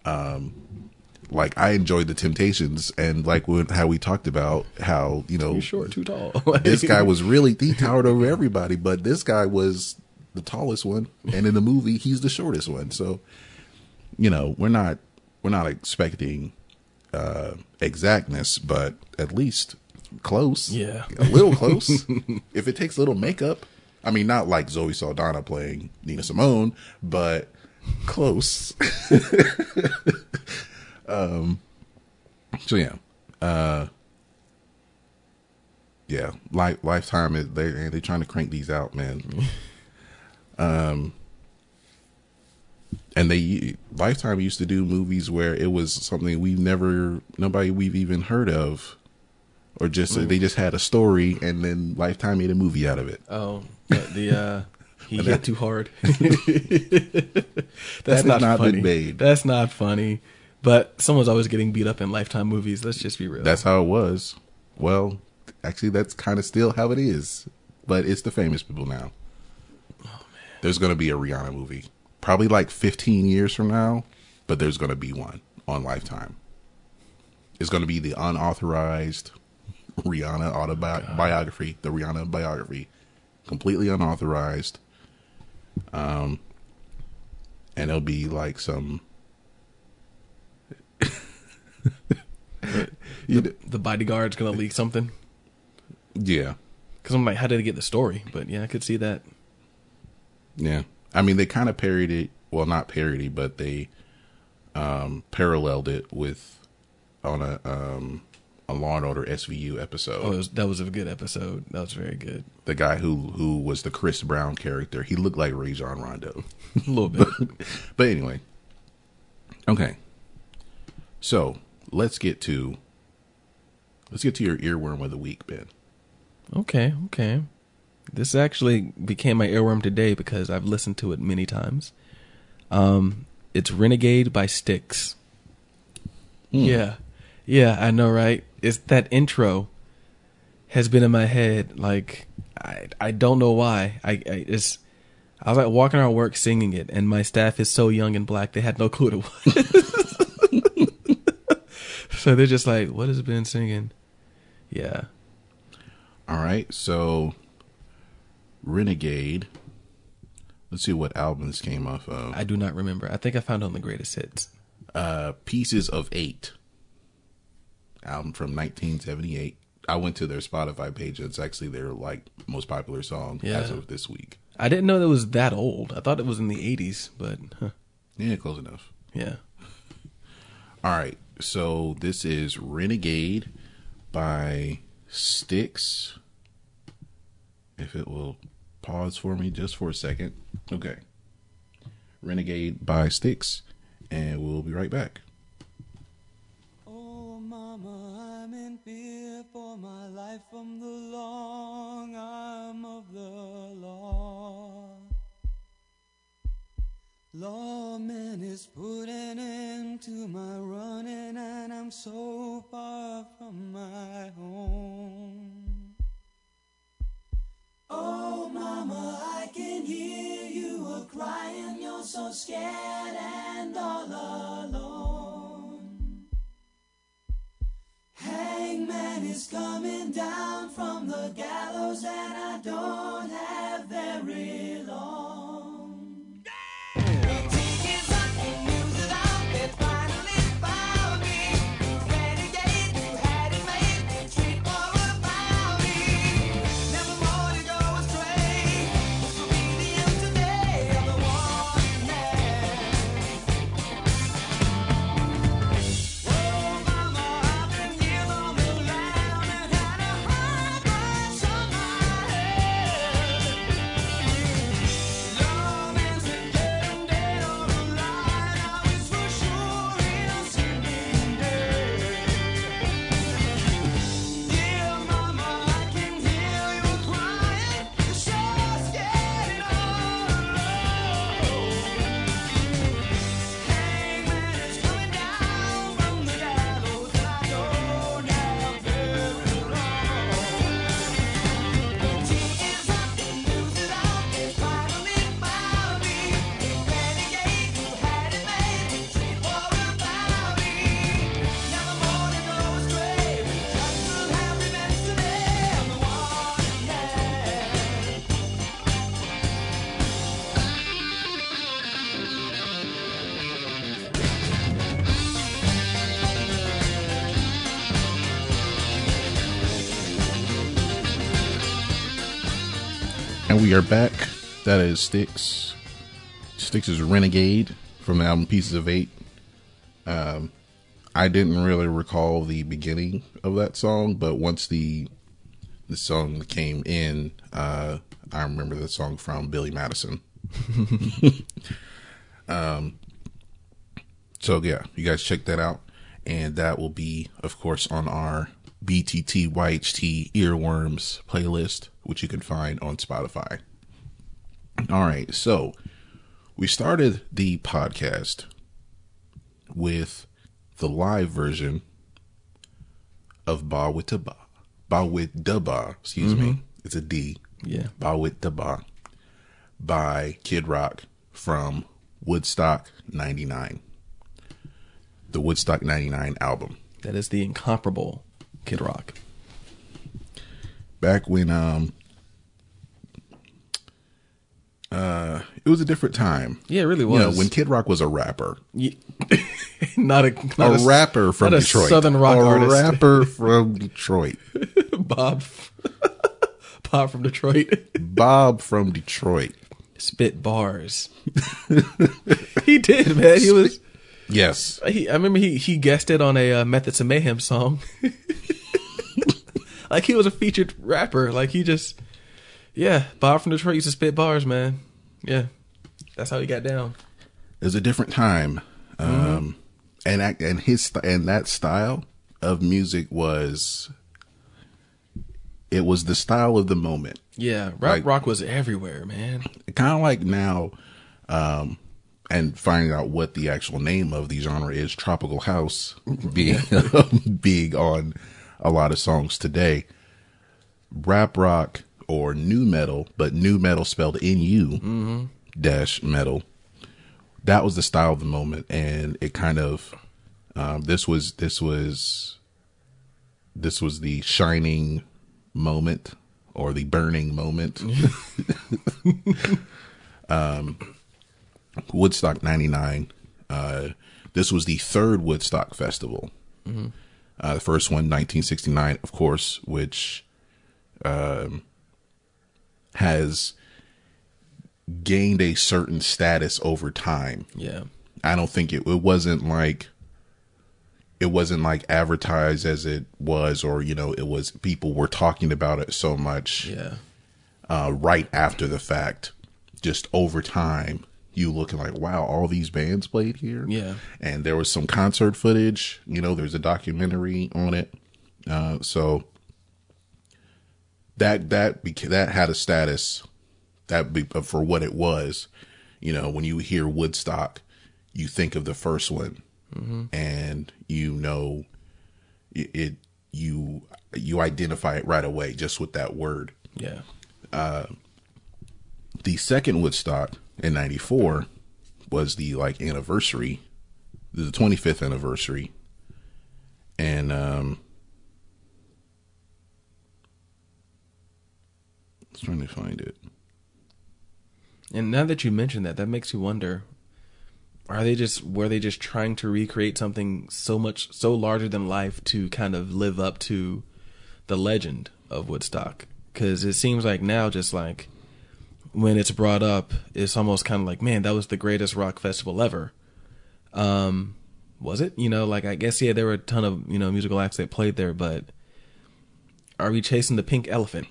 um. Like, I enjoyed The Temptations, and like when, how we talked about how, you know, too short, too tall. This guy was really, he towered over everybody, but this guy was the tallest one, and in the movie, he's the shortest one. So, you know, we're not we're not expecting uh, exactness, but at least close, yeah, a little close. If it takes a little makeup, I mean, not like Zoe Saldana playing Nina Simone, but close. Um, so yeah, uh, yeah, Life, Lifetime is, they, they're trying to crank these out, man. um, and they, Lifetime used to do movies where it was something we've never, nobody we've even heard of, or just, mm. they just had a story and then Lifetime made a movie out of it. Oh, but the, uh, he hit that, too hard. That's that not, not funny. Been made. That's not funny. But someone's always getting beat up in Lifetime movies. Let's just be real. That's how it was. Well, actually, that's kind of still how it is. But it's the famous people now. Oh, man. There's going to be a Rihanna movie. Probably like fifteen years from now. But there's going to be one on Lifetime. It's going to be the unauthorized Rihanna autobiography. The Rihanna biography. Completely unauthorized. Um, And it'll be like some... the, the, the bodyguard's gonna leak something. Yeah, because I'm like, how did they get the story? But yeah, I could see that. Yeah, I mean, they kind of parodied it. Well, not parody, but they um, paralleled it with on a um, a Law and Order S V U episode. Oh, it was, that was a good episode. That was very good. The guy who who was the Chris Brown character, he looked like Ray John Rondo a little bit. but, but anyway, okay. So let's get to let's get to your earworm of the week, Ben. Okay, okay. This actually became my earworm today because I've listened to it many times. Um, it's "Renegade" by Styx. Mm. Yeah, yeah, I know, right? It's that intro has been in my head. Like I, I don't know why. I, I it's. I was like walking around work singing it, and my staff is so young and black they had no clue to what. So they're just like, what has Ben singing? Yeah. All right. So Renegade. Let's see what album this came off of. I do not remember. I think I found it on the greatest hits. Uh, Pieces of Eight. Album from nineteen seventy-eight. I went to their Spotify page. It's actually their like most popular song yeah. as of this week. I didn't know that it was that old. I thought it was in the eighties, but huh. Yeah, close enough. Yeah. All right. So this is Renegade by Styx. If it will Pause for me just for a second. Okay. Renegade by Styx, and we'll be right back. Oh, mama, I'm in fear for my life from the long arm of the law. Lawman is putting an end to my running, and I'm so far from my home. Oh, mama, I can hear you a crying. You're so scared and all alone. Hangman is coming down from the gallows, and I don't have very long. We are back. That is Styx. Styx is Renegade from the album Pieces of Eight. Um, I didn't really recall the beginning of that song, but once the the song came in, uh, I remember the song from Billy Madison. um, so yeah, you guys check that out, and that will be, of course, on our B T T Y H T Earworms playlist, which you can find on Spotify. All right, so we started the podcast with the live version of Ba With Da Ba. Ba With Da Ba, excuse mm-hmm. me. It's a D. Yeah. Ba With Da Ba by Kid Rock from Woodstock ninety-nine. The Woodstock ninety-nine album. That is the incomparable Kid Rock. Back when um uh it was a different time. Yeah, it really was. You know, when Kid Rock was a rapper. Yeah. not a not a, a rapper from not Detroit. A Southern rock a artist. A rapper from Detroit. Bob Bob from Detroit. Bob from Detroit. Spit bars. He did, man. He was Yes. He, I remember he, he guested on a uh, Methods of Mayhem song. Like, he was a featured rapper. Like, he just, yeah, Bob from Detroit used to spit bars, man. Yeah. That's how he got down. It was a different time. Mm-hmm. Um, and and his and that style of music was, it was the style of the moment. Yeah. Rap like, rock was everywhere, man. Kind of like now, um, and finding out what the actual name of the genre is, tropical house being big on a lot of songs today. Rap rock or new metal, but new metal spelled N U mm-hmm. dash metal. That was the style of the moment, and it kind of um, this was this was this was the shining moment or the burning moment. um. Woodstock ninety-nine. Uh, this was the third Woodstock festival. Mm-hmm. Uh, the first one, nineteen sixty-nine, of course, which um, has gained a certain status over time. Yeah, I don't think it. It wasn't like it wasn't like advertised as it was, or you know, it was people were talking about it so much. Yeah, uh, right after the fact, just over time, you looking like, wow, all these bands played here. Yeah. And there was some concert footage. You know, there's a documentary on it. Uh, so that that beca- that had a status that be- for what it was. You know, when you hear Woodstock, you think of the first one, mm-hmm. and you know it, it. You you identify it right away just with that word. Yeah. Uh, the second Woodstock in ninety-four was the like anniversary, the twenty-fifth anniversary, and um. Trying to find it. And now that you mention that, that makes you wonder, are they just were they just trying to recreate something so much so larger than life to kind of live up to the legend of Woodstock? Because it seems like now, just like when it's brought up, it's almost kind of like, man, that was the greatest rock festival ever. Um, was it? You know, like, I guess, yeah, there were a ton of, you know, musical acts that played there, but are we chasing the pink elephant?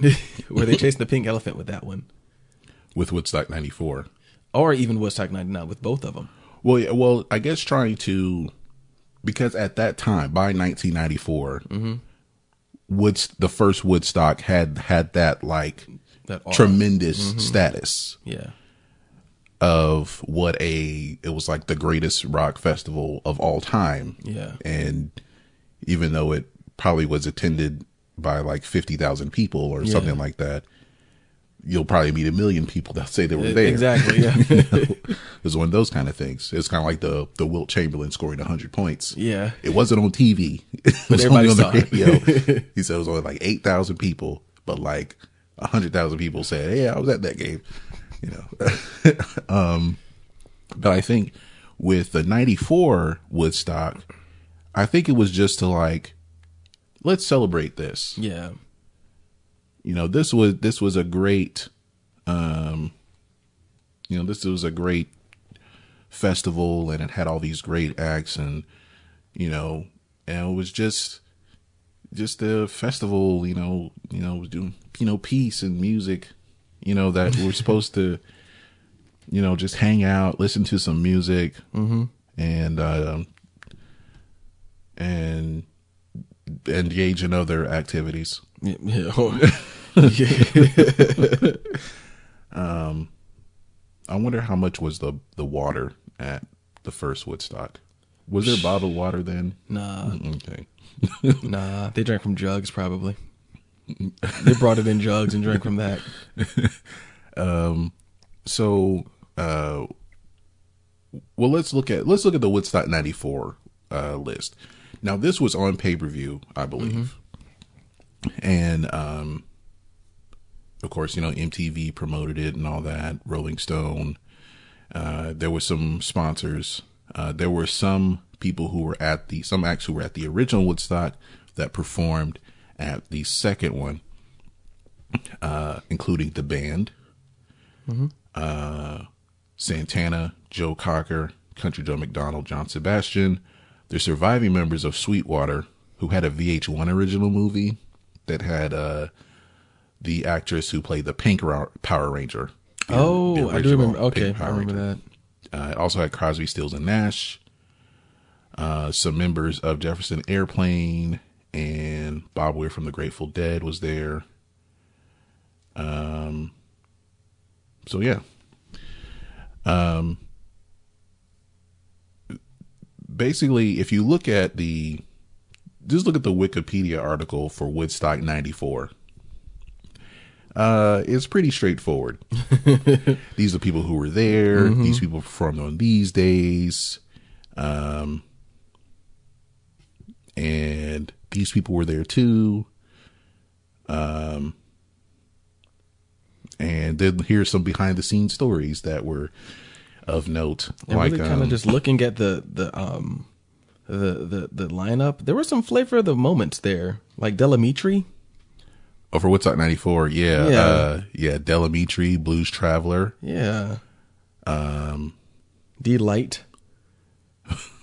Were they chasing the pink elephant with that one? With Woodstock ninety-four. Or even Woodstock ninety-nine, with both of them. Well, yeah, well, I guess trying to, because at that time, by nineteen ninety-four, mm-hmm. Woods, the first Woodstock had had that like that tremendous mm-hmm. status. Yeah. Of what a, it was like the greatest rock festival of all time. Yeah. And even though it probably was attended by like fifty thousand people or yeah. something like that, you'll probably meet a million people that say they were there. Exactly. Yeah. You know, it was one of those kind of things. It's kind of like the, the Wilt Chamberlain scoring a hundred points. Yeah. It wasn't on T V. It was everybody on the radio. He said it was only like eight thousand people, but like a hundred thousand people said, hey, I was at that game, you know? um, but I think with the ninety-four Woodstock, I think it was just to like, let's celebrate this. Yeah. You know, this was this was a great, um, you know, this was a great festival, and it had all these great acts, and you know, and it was just, just a festival, you know, you know, doing, you know, peace and music, you know, that we're supposed to, you know, just hang out, listen to some music, mm-hmm. and um, and engage in other activities. Yeah. yeah. um, I wonder how much was the, the water at the first Woodstock. Was there bottled water then? Nah. Okay. Nah, they drank from jugs probably. They brought it in jugs and drank from that. Um. So, uh, well, let's look at let's look at the Woodstock ninety-four uh, list. Now, this was on pay-per-view, I believe. Mm-hmm. And, um, of course, you know, M T V promoted it and all that. Rolling Stone. Uh, there were some sponsors. Uh, there were some people who were at the, some acts who were at the original Woodstock that performed at the second one, uh, including the band, mm-hmm. uh, Santana, Joe Cocker, Country Joe McDonald, John Sebastian, the surviving members of Sweetwater, who had a V H one original movie that had uh, the actress who played the Pink Power Ranger. Oh, I do remember. Okay, I remember that. Uh, it also had Crosby, Stills, and Nash, uh, some members of Jefferson Airplane, and Bob Weir from the Grateful Dead was there. Um. So yeah. Um. Basically, if you look at the. Just look at the Wikipedia article for Woodstock ninety-four. Uh, it's pretty straightforward. These are people who were there. Mm-hmm. These people performed on these days. Um, and these people were there too. Um, and then here's some behind the scenes stories that were of note. And like, really kind um, of just looking at the, the, um, The, the the lineup, there were some flavor of the moments there, like Delamitri. Oh, for Woodstock ninety-four, yeah, yeah, uh, yeah Delamitri, Blues Traveler, yeah, um, Delight,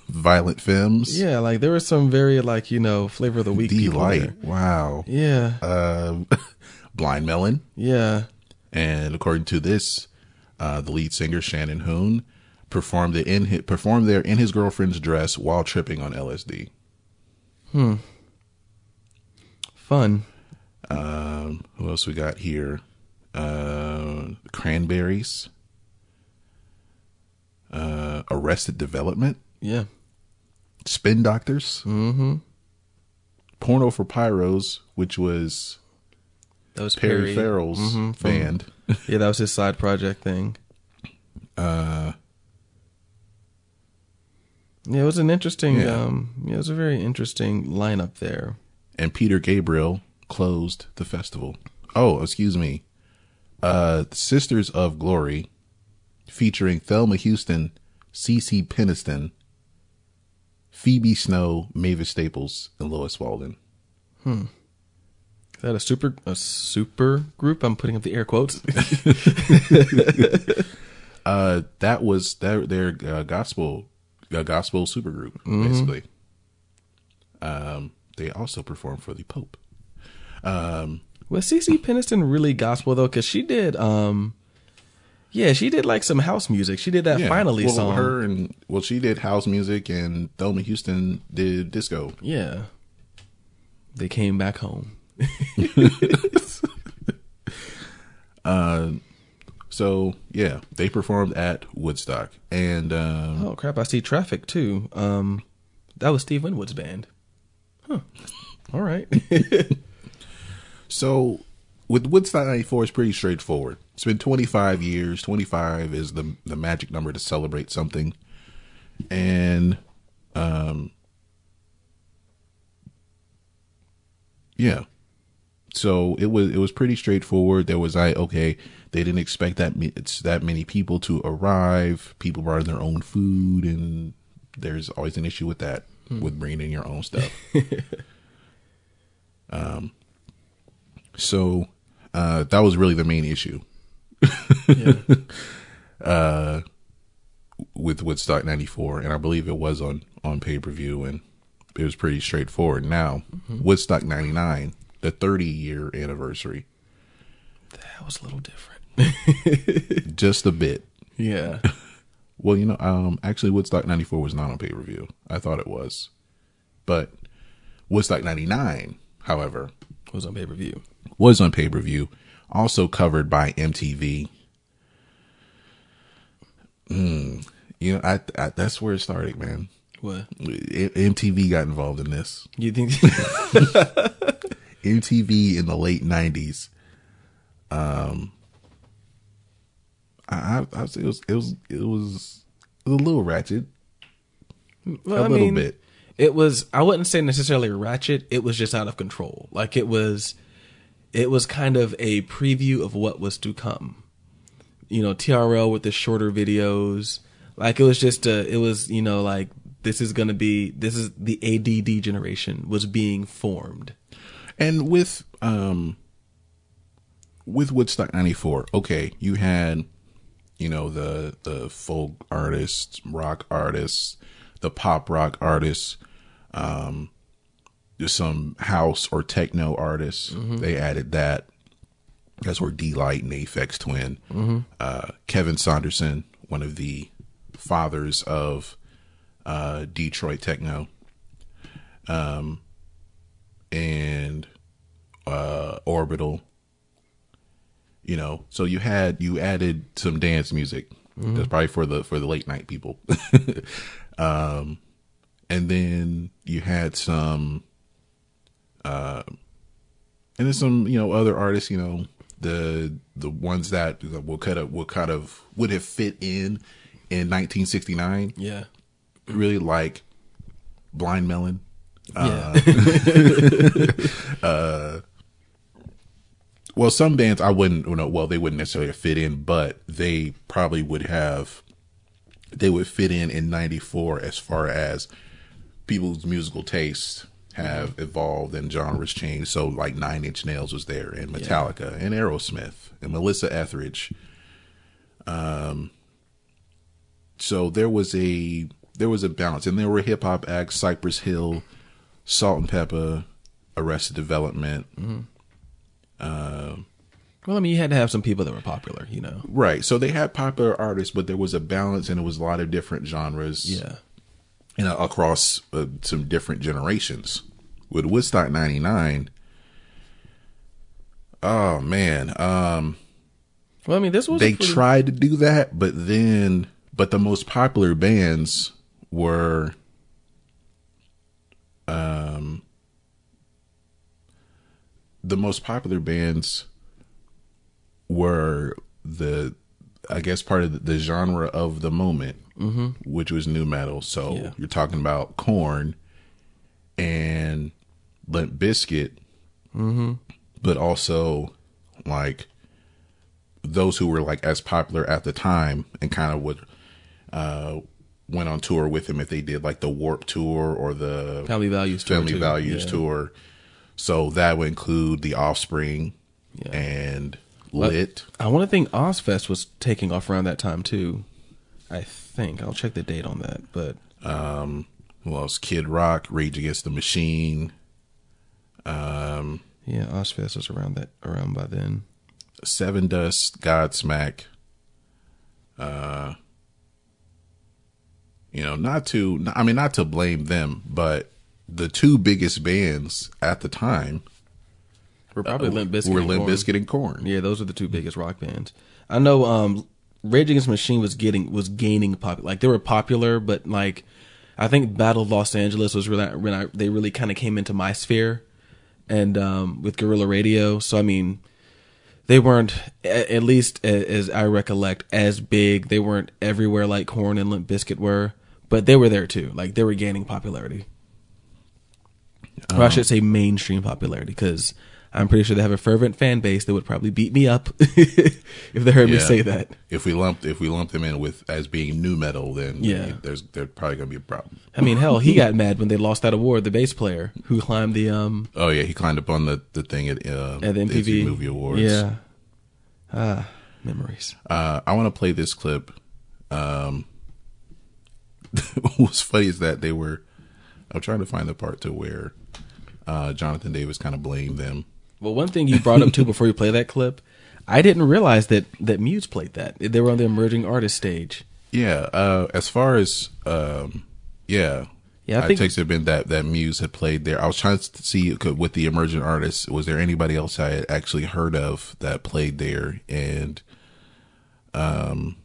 Violent Femmes, yeah, like there was some very like you know flavor of the week. Delight, wow, yeah, um, Blind Melon, yeah, And according to this, uh, the lead singer, Shannon Hoon, performed it in his, performed there in his girlfriend's dress while tripping on L S D. Hmm. Fun. Um, who else we got here? Uh, Cranberries. Uh, Arrested Development. Yeah. Spin Doctors. Mm-hmm. Porno for Pyros, which was, that was Perry, Perry. Farrell's mm-hmm. band. Yeah, that was his side project thing. Uh, yeah, it was an interesting. Yeah. Um, yeah, it was a very interesting lineup there. And Peter Gabriel closed the festival. Oh, excuse me. Uh, Sisters of Glory, featuring Thelma Houston, CeCe Peniston, Phoebe Snow, Mavis Staples, and Lois Walden. Hmm. Is that a super a super group? I'm putting up the air quotes. uh, that was their, their uh, gospel uh, gospel supergroup, mm-hmm. basically. Um, they also performed for the Pope. Um, was CeCe Peniston really gospel though? Because she did. Um, Yeah, she did like some house music. She did that yeah. Finally well, song. Her and well, she did house music, and Thelma Houston did disco. Yeah, they came back home. uh, so yeah, they performed at Woodstock, and um, oh crap, I see Traffic too. Um, that was Steve Winwood's band. Huh. All right. So with Woodstock ninety-four, it's pretty straightforward. It's been twenty-five years. twenty-five is the the magic number to celebrate something. And, um, yeah. So it was, it was pretty straightforward. There was, I, okay, they didn't expect that it's that many people to arrive. People brought in their own food, and there's always an issue with that, mm. with bringing in your own stuff. um, so, uh, that was really the main issue. yeah. uh, with Woodstock ninety-four, and I believe it was on, on pay-per-view, and it was pretty straightforward. Now, mm-hmm. Woodstock ninety-nine, the thirty-year anniversary. That was a little different. Just a bit. Yeah. Well, you know, um, actually, Woodstock ninety-four was not on pay-per-view. I thought it was. But Woodstock ninety-nine, however, was on pay-per-view. Was on pay-per-view. Also covered by M T V. Mm, you know, I, I that's where it started, man. What? M T V got involved in this. You think? M T V in the late nineties. Um, I, I, I it was it was it was a little ratchet. Well, a I little mean, bit. It was. I wouldn't say necessarily ratchet. It was just out of control. Like it was. It was kind of a preview of what was to come, you know, T R L with the shorter videos. Like it was just a, it was, you know, like this is going to be, this is the A D D generation was being formed. And with, um, with Woodstock ninety-four, okay. You had, you know, the, the folk artists, rock artists, the pop rock artists, um, some house or techno artists. Mm-hmm. They added that. That's where D-Light and Aphex Twin. Mm-hmm. Uh, Kevin Saunderson, one of the fathers of uh, Detroit techno. Um, and uh, Orbital. You know, so you had, you added some dance music. Mm-hmm. That's probably for the, for the late night people. um, and then you had some, Uh, and then some, you know, other artists, you know, the the ones that will kind of will kind of would have fit in in nineteen sixty-nine. Yeah, really like Blind Melon. Yeah. Uh, uh, well, some bands I wouldn't, you know, well, they wouldn't necessarily fit in, but they probably would have. They would fit in in ninety-four as far as people's musical taste have evolved and genres changed. So like Nine Inch Nails was there, and Metallica, yeah. and Aerosmith, and Melissa Etheridge. Um, so there was a, there was a balance, and there were hip hop acts, Cypress Hill, Salt and Pepper, Arrested Development, mm-hmm. uh, Well, I mean, you had to have some people that were popular, you know. Right. So they had popular artists, but there was a balance, and it was a lot of different genres. Yeah. And uh, across uh, some different generations. With Woodstock ninety-nine. Oh, man. Um, well, I mean, this was. They pretty... tried to do that, but then. But the most popular bands were. Um, the most popular bands. Were the, I guess, part of the, the genre of the moment, mm-hmm. which was nu metal. So yeah. You're talking about Korn and Limp Bizkit, mm-hmm. but also like those who were like as popular at the time and kind of would uh, went on tour with him if they did like the Warped Tour or the Family Values Family Tour. Values yeah. Tour. So that would include the Offspring yeah. and. Lit. I, I want to think Ozfest was taking off around that time too. I think I'll check the date on that. But um, well, it's Kid Rock, Rage Against the Machine. Um, yeah, Ozfest was around that around by then. Seven Dust, Godsmack. Uh, you know, not to I mean, not to blame them, but the two biggest bands at the time. We're probably uh, Limp Bizkit. We're Limp Bizkit and Korn. Yeah, those are the two biggest rock bands. I know. Um, Rage Against the Machine was getting was gaining popular. Like they were popular, but like I think Battle of Los Angeles was really when I they really kind of came into my sphere, and um, with Guerrilla Radio. So I mean, they weren't at, at least as, as I recollect as big. They weren't everywhere like Korn and Limp Bizkit were, but they were there too. Like they were gaining popularity, um, or I should say mainstream popularity, because. I'm pretty sure they have a fervent fan base that would probably beat me up if they heard yeah. me say that. If we lumped, if we lumped them in with as being nu metal, then yeah, there's there's probably gonna be a problem. I mean, hell, he got mad when they lost that award. The bass player who climbed the um. Oh yeah, he climbed up on the, the thing at uh, at the M T V the Movie Awards. Yeah, ah, memories. Uh, I want to play this clip. Um, what's funny is that they were. I'm trying to find the part to where uh, Jonathan Davis kind of blamed them. Well, one thing you brought up, too, before you play that clip, I didn't realize that, that Muse played that. They were on the emerging artist stage. Yeah. Uh, as far as, um, yeah. Yeah, I think it had been that, that Muse had played there. I was trying to see with the emerging artists, was there anybody else I had actually heard of that played there? And um,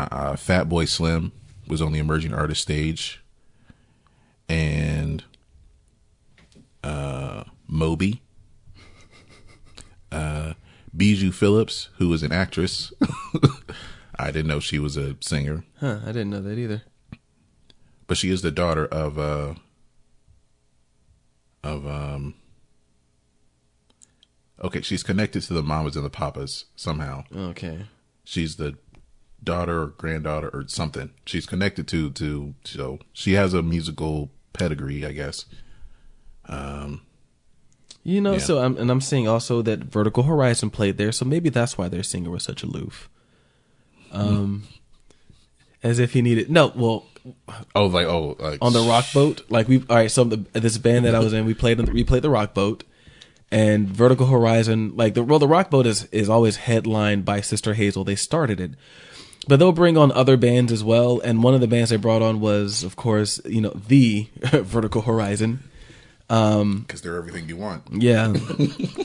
uh, Fatboy Slim was on the emerging artist stage. And uh, Moby. Uh, Bijou Phillips, who is an actress. I didn't know she was a singer. Huh, I didn't know that either. But she is the daughter of uh, of um. Okay, she's connected to the Mamas and the Papas somehow. Okay, she's the daughter or granddaughter or something. She's connected to to so she has a musical pedigree, I guess. Um. You know, yeah. so I'm, and I'm seeing also that Vertical Horizon played there, so maybe that's why their singer was such aloof, um, mm. as if he needed no. Well, oh, like oh, like, on the rock boat, like we all right. So the, this band that I was in, we played we played the rock boat, and Vertical Horizon, like the well, the rock boat is is always headlined by Sister Hazel. They started it, but they'll bring on other bands as well. And one of the bands they brought on was, of course, you know, the Vertical Horizon. Um, because they're everything you want. Yeah.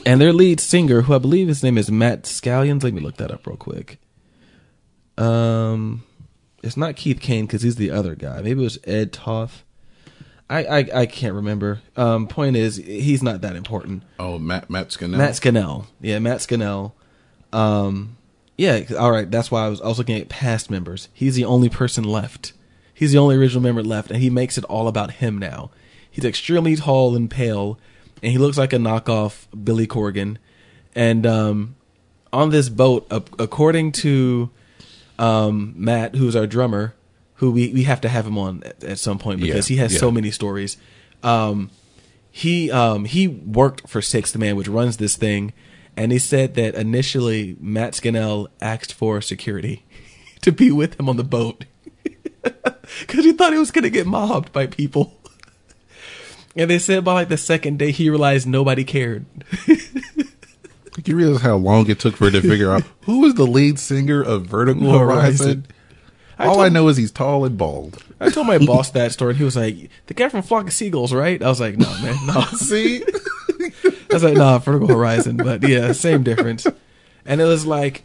And their lead singer, who I believe his name is Matt Scallions. Let me look that up real quick. Um, it's not Keith Kane because he's the other guy. Maybe it was Ed Toth. I, I, I can't remember. Um, point is, he's not that important. Oh, Matt Matt Scannell. Matt Scannell. Yeah, Matt Scannell. Um, yeah. All right. That's why I was I was looking at past members. He's the only person left. He's the only original member left, and he makes it all about him now. He's extremely tall and pale, and he looks like a knockoff Billy Corgan. And um, on this boat, uh, according to um, Matt, who's our drummer, who we, we have to have him on at, at some point because yeah, he has yeah. so many stories. Um, he um, he worked for Sixth Man, which runs this thing, and he said that initially Matt Scannell asked for security to be with him on the boat because he thought he was going to get mobbed by people. And they said by like the second day, he realized nobody cared. Like, you realize how long it took for her to figure out who was the lead singer of Vertical no, Horizon? I All told, I know is he's tall and bald. I told my boss that story, and he was like, the guy from Flock of Seagulls, right? I was like, no, man, no. See? I was like, nah, Vertical Horizon. But yeah, same difference. And it was like,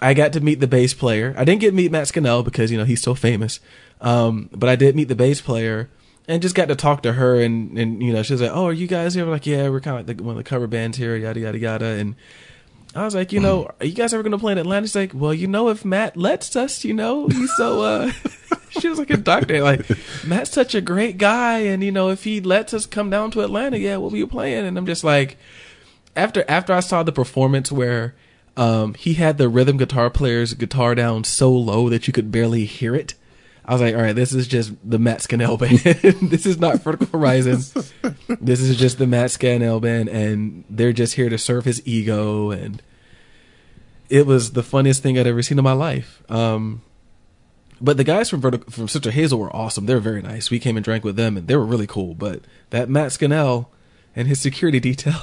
I got to meet the bass player. I didn't get to meet Matt Scannell because, you know, he's so famous. Um, but I did meet the bass player and just got to talk to her. And, and you know, she was like, oh, are you guys here? I'm like, yeah, we're kind of like the, one of the cover bands here, yada, yada, yada. And I was like, you know, are you guys ever going to play in Atlanta? She's like, well, you know, if Matt lets us, you know, he's so, uh, she was like a doctor. Like, Matt's such a great guy. And, you know, if he lets us come down to Atlanta, yeah, we'll be playing. And I'm just like, after after I saw the performance where, Um, he had the rhythm guitar player's guitar down so low that you could barely hear it. I was like, all right, this is just the Matt Scannell band. This is not Vertical Horizon. This is just the Matt Scannell band, and they're just here to serve his ego. And it was the funniest thing I'd ever seen in my life. Um, but the guys from Vertical, from Sister Hazel were awesome. They were very nice. We came and drank with them, and they were really cool. But that Matt Scannell and his security detail...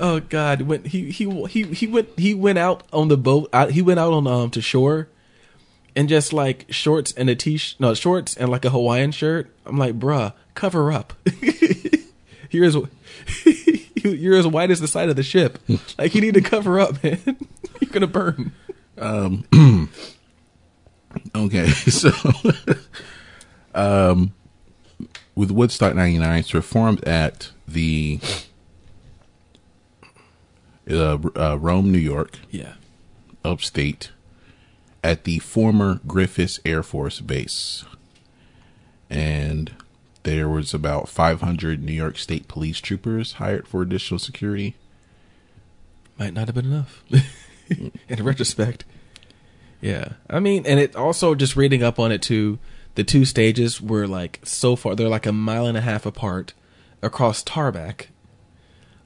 Oh God! When he he he he went he went out on the boat. Out, he went out on um to shore, and just like shorts and a t sh- no shorts and like a Hawaiian shirt. I'm like, bruh, cover up. You're as you're as white as the side of the ship. Like, you need to cover up, man. You're gonna burn. Um. Okay, so um, with Woodstock ninety-nine, it's performed at the. Uh, uh, Rome, New York, yeah, upstate, at the former Griffiths Air Force Base, and there was about five hundred New York State police troopers hired for additional security. Might not have been enough, in retrospect. Yeah, I mean, and it also just reading up on it too. The two stages were like so far; they're like a mile and a half apart across tarmac.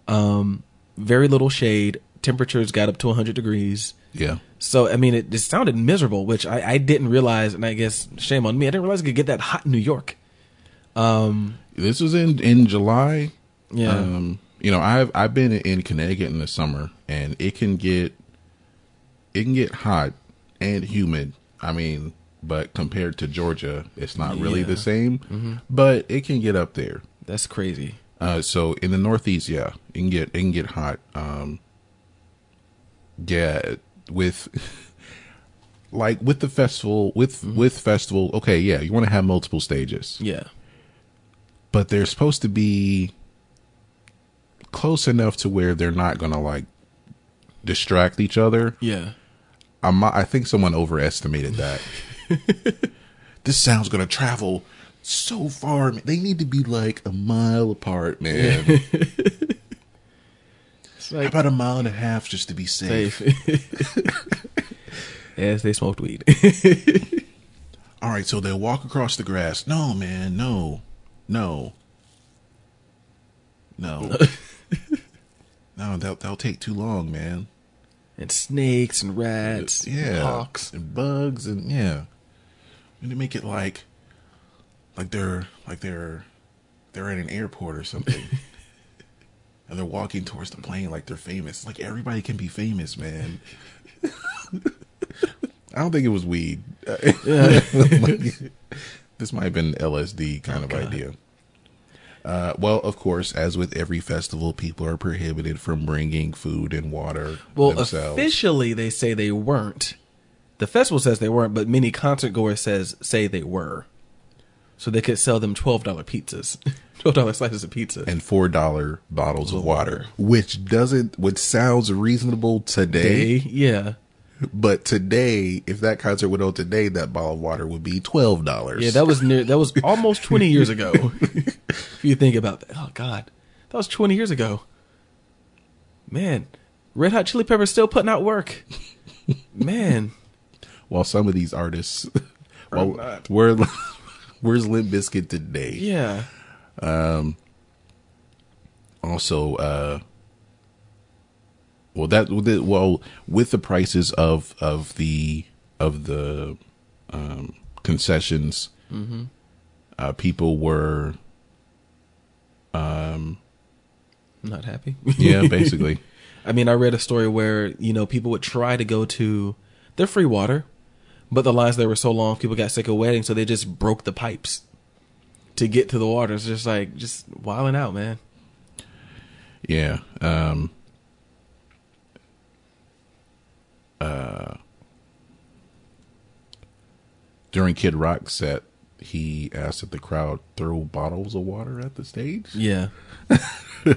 Um. Very little shade. Temperatures got up to one hundred degrees. Yeah. So, I mean, it just sounded miserable, which I, I didn't realize, and I guess shame on me. I didn't realize it could get that hot in New York. Um, this was in, in July. Yeah. Um, you know, I've I've been in Connecticut in the summer, and it can get it can get hot and humid. I mean, but compared to Georgia, it's not yeah. really the same. Mm-hmm. But it can get up there. That's crazy. Uh, so in the Northeast, yeah, it can get, it can get hot. Um, yeah, with like with the festival, with, mm-hmm. with festival. Okay. Yeah. You want to have multiple stages. Yeah. But they're supposed to be close enough to where they're not going to like distract each other. Yeah. I'm, I think someone overestimated that. This sound's going to travel so far, man. They need to be like a mile apart, man. It's like, how about a mile and a half just to be safe? safe. Yes, they smoked weed. All right, so they'll walk across the grass. No, man, no, no, no, no. That'll that'll take too long, man. And snakes and rats, yeah, and hawks and bugs, and yeah. And they make it like. Like they're like they're they're at an airport or something, and they're walking towards the plane like they're famous. Like, everybody can be famous, man. I don't think it was weed. Yeah. This might have been an L S D kind oh, of God. idea. Uh, well, of course, as with every festival, people are prohibited from bringing food and water. Well, themselves. Officially, they say they weren't. The festival says they weren't, but many concert goers says say they were. So they could sell them twelve dollar pizzas, twelve dollar slices of pizza, and four dollar bottles oh. of water, which doesn't, which sounds reasonable today. Day? Yeah. But today, if that concert went on today, that bottle of water would be twelve dollars. Yeah, that was near, that was almost twenty years ago. If you think about that. Oh God, that was twenty years ago, man. Red Hot Chili Peppers still putting out work, man. While some of these artists are well, not. We're like, where's Limp Bizkit today? Yeah. Um, also, uh, well, that well with the prices of of the of the um, concessions, mm-hmm. uh, people were um, not happy. Yeah, basically. I mean, I read a story where, you know, people would try to go to their free water, but the lines there were so long, people got sick of waiting, so they just broke the pipes to get to the water. It's just like, just wilding out, man. Yeah. Um, uh, during Kid Rock's set, he asked that the crowd throw bottles of water at the stage. Yeah.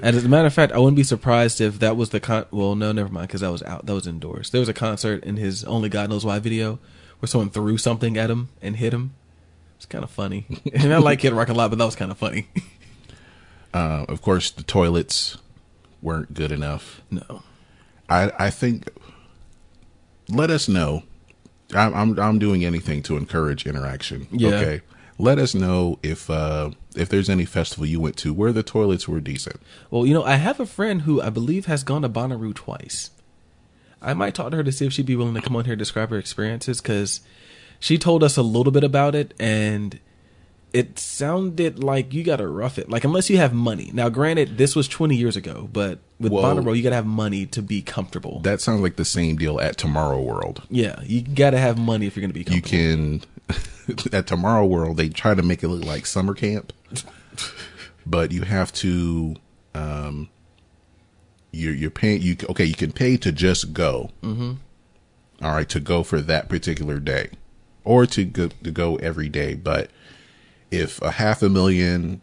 As a matter of fact, I wouldn't be surprised if that was the con. Well, no, never mind, because that was out. That was indoors. There was a concert in his "Only God Knows Why" video where someone threw something at him and hit him. It's kind of funny, and I like Kid Rock a lot, but that was kind of funny. Uh, of course, the toilets weren't good enough. No, I I think. Let us know. I'm I'm, I'm doing anything to encourage interaction. Yeah. Okay. Let us know if uh, if there's any festival you went to where the toilets were decent. Well, you know, I have a friend who I believe has gone to Bonnaroo twice. I might talk to her to see if she'd be willing to come on here and describe her experiences, because she told us a little bit about it, and it sounded like you got to rough it. Like, unless you have money. Now, granted, this was twenty years ago, but with Whoa. Bonnaroo, you got to have money to be comfortable. That sounds like the same deal at Tomorrow World. Yeah, you got to have money if you're going to be comfortable. You can... At Tomorrow World, they try to make it look like summer camp, but you have to, um, you're, you're paying, you, okay, you can pay to just go. Mm-hmm. All right. To go for that particular day, or to go, to go every day. But if a half a million,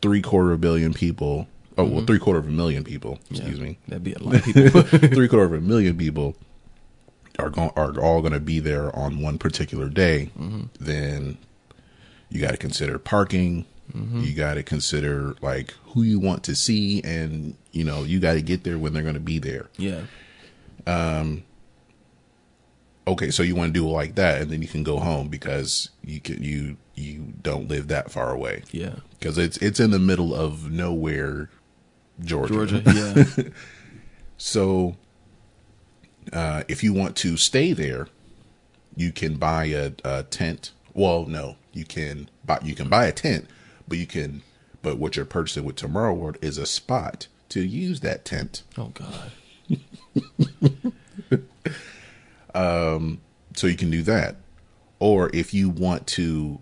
three quarter of a billion people, oh, mm-hmm. well, three quarter of a million people, excuse yeah, me. That'd be a lot of people. Three quarter of a million people. Are going are all going to be there on one particular day? Mm-hmm. Then you got to consider parking. Mm-hmm. You got to consider like who you want to see, and you know you got to get there when they're going to be there. Yeah. Um. Okay, so you want to do it like that, and then you can go home because you can you you don't live that far away. Yeah. Because it's it's in the middle of nowhere, Georgia. Georgia. Yeah. So. Uh, if you want to stay there, you can buy a, a tent. Well, no, you can buy, you can buy a tent, but you can, but what you're purchasing with Tomorrow World is a spot to use that tent. Oh God. um, so you can do that. Or if you want to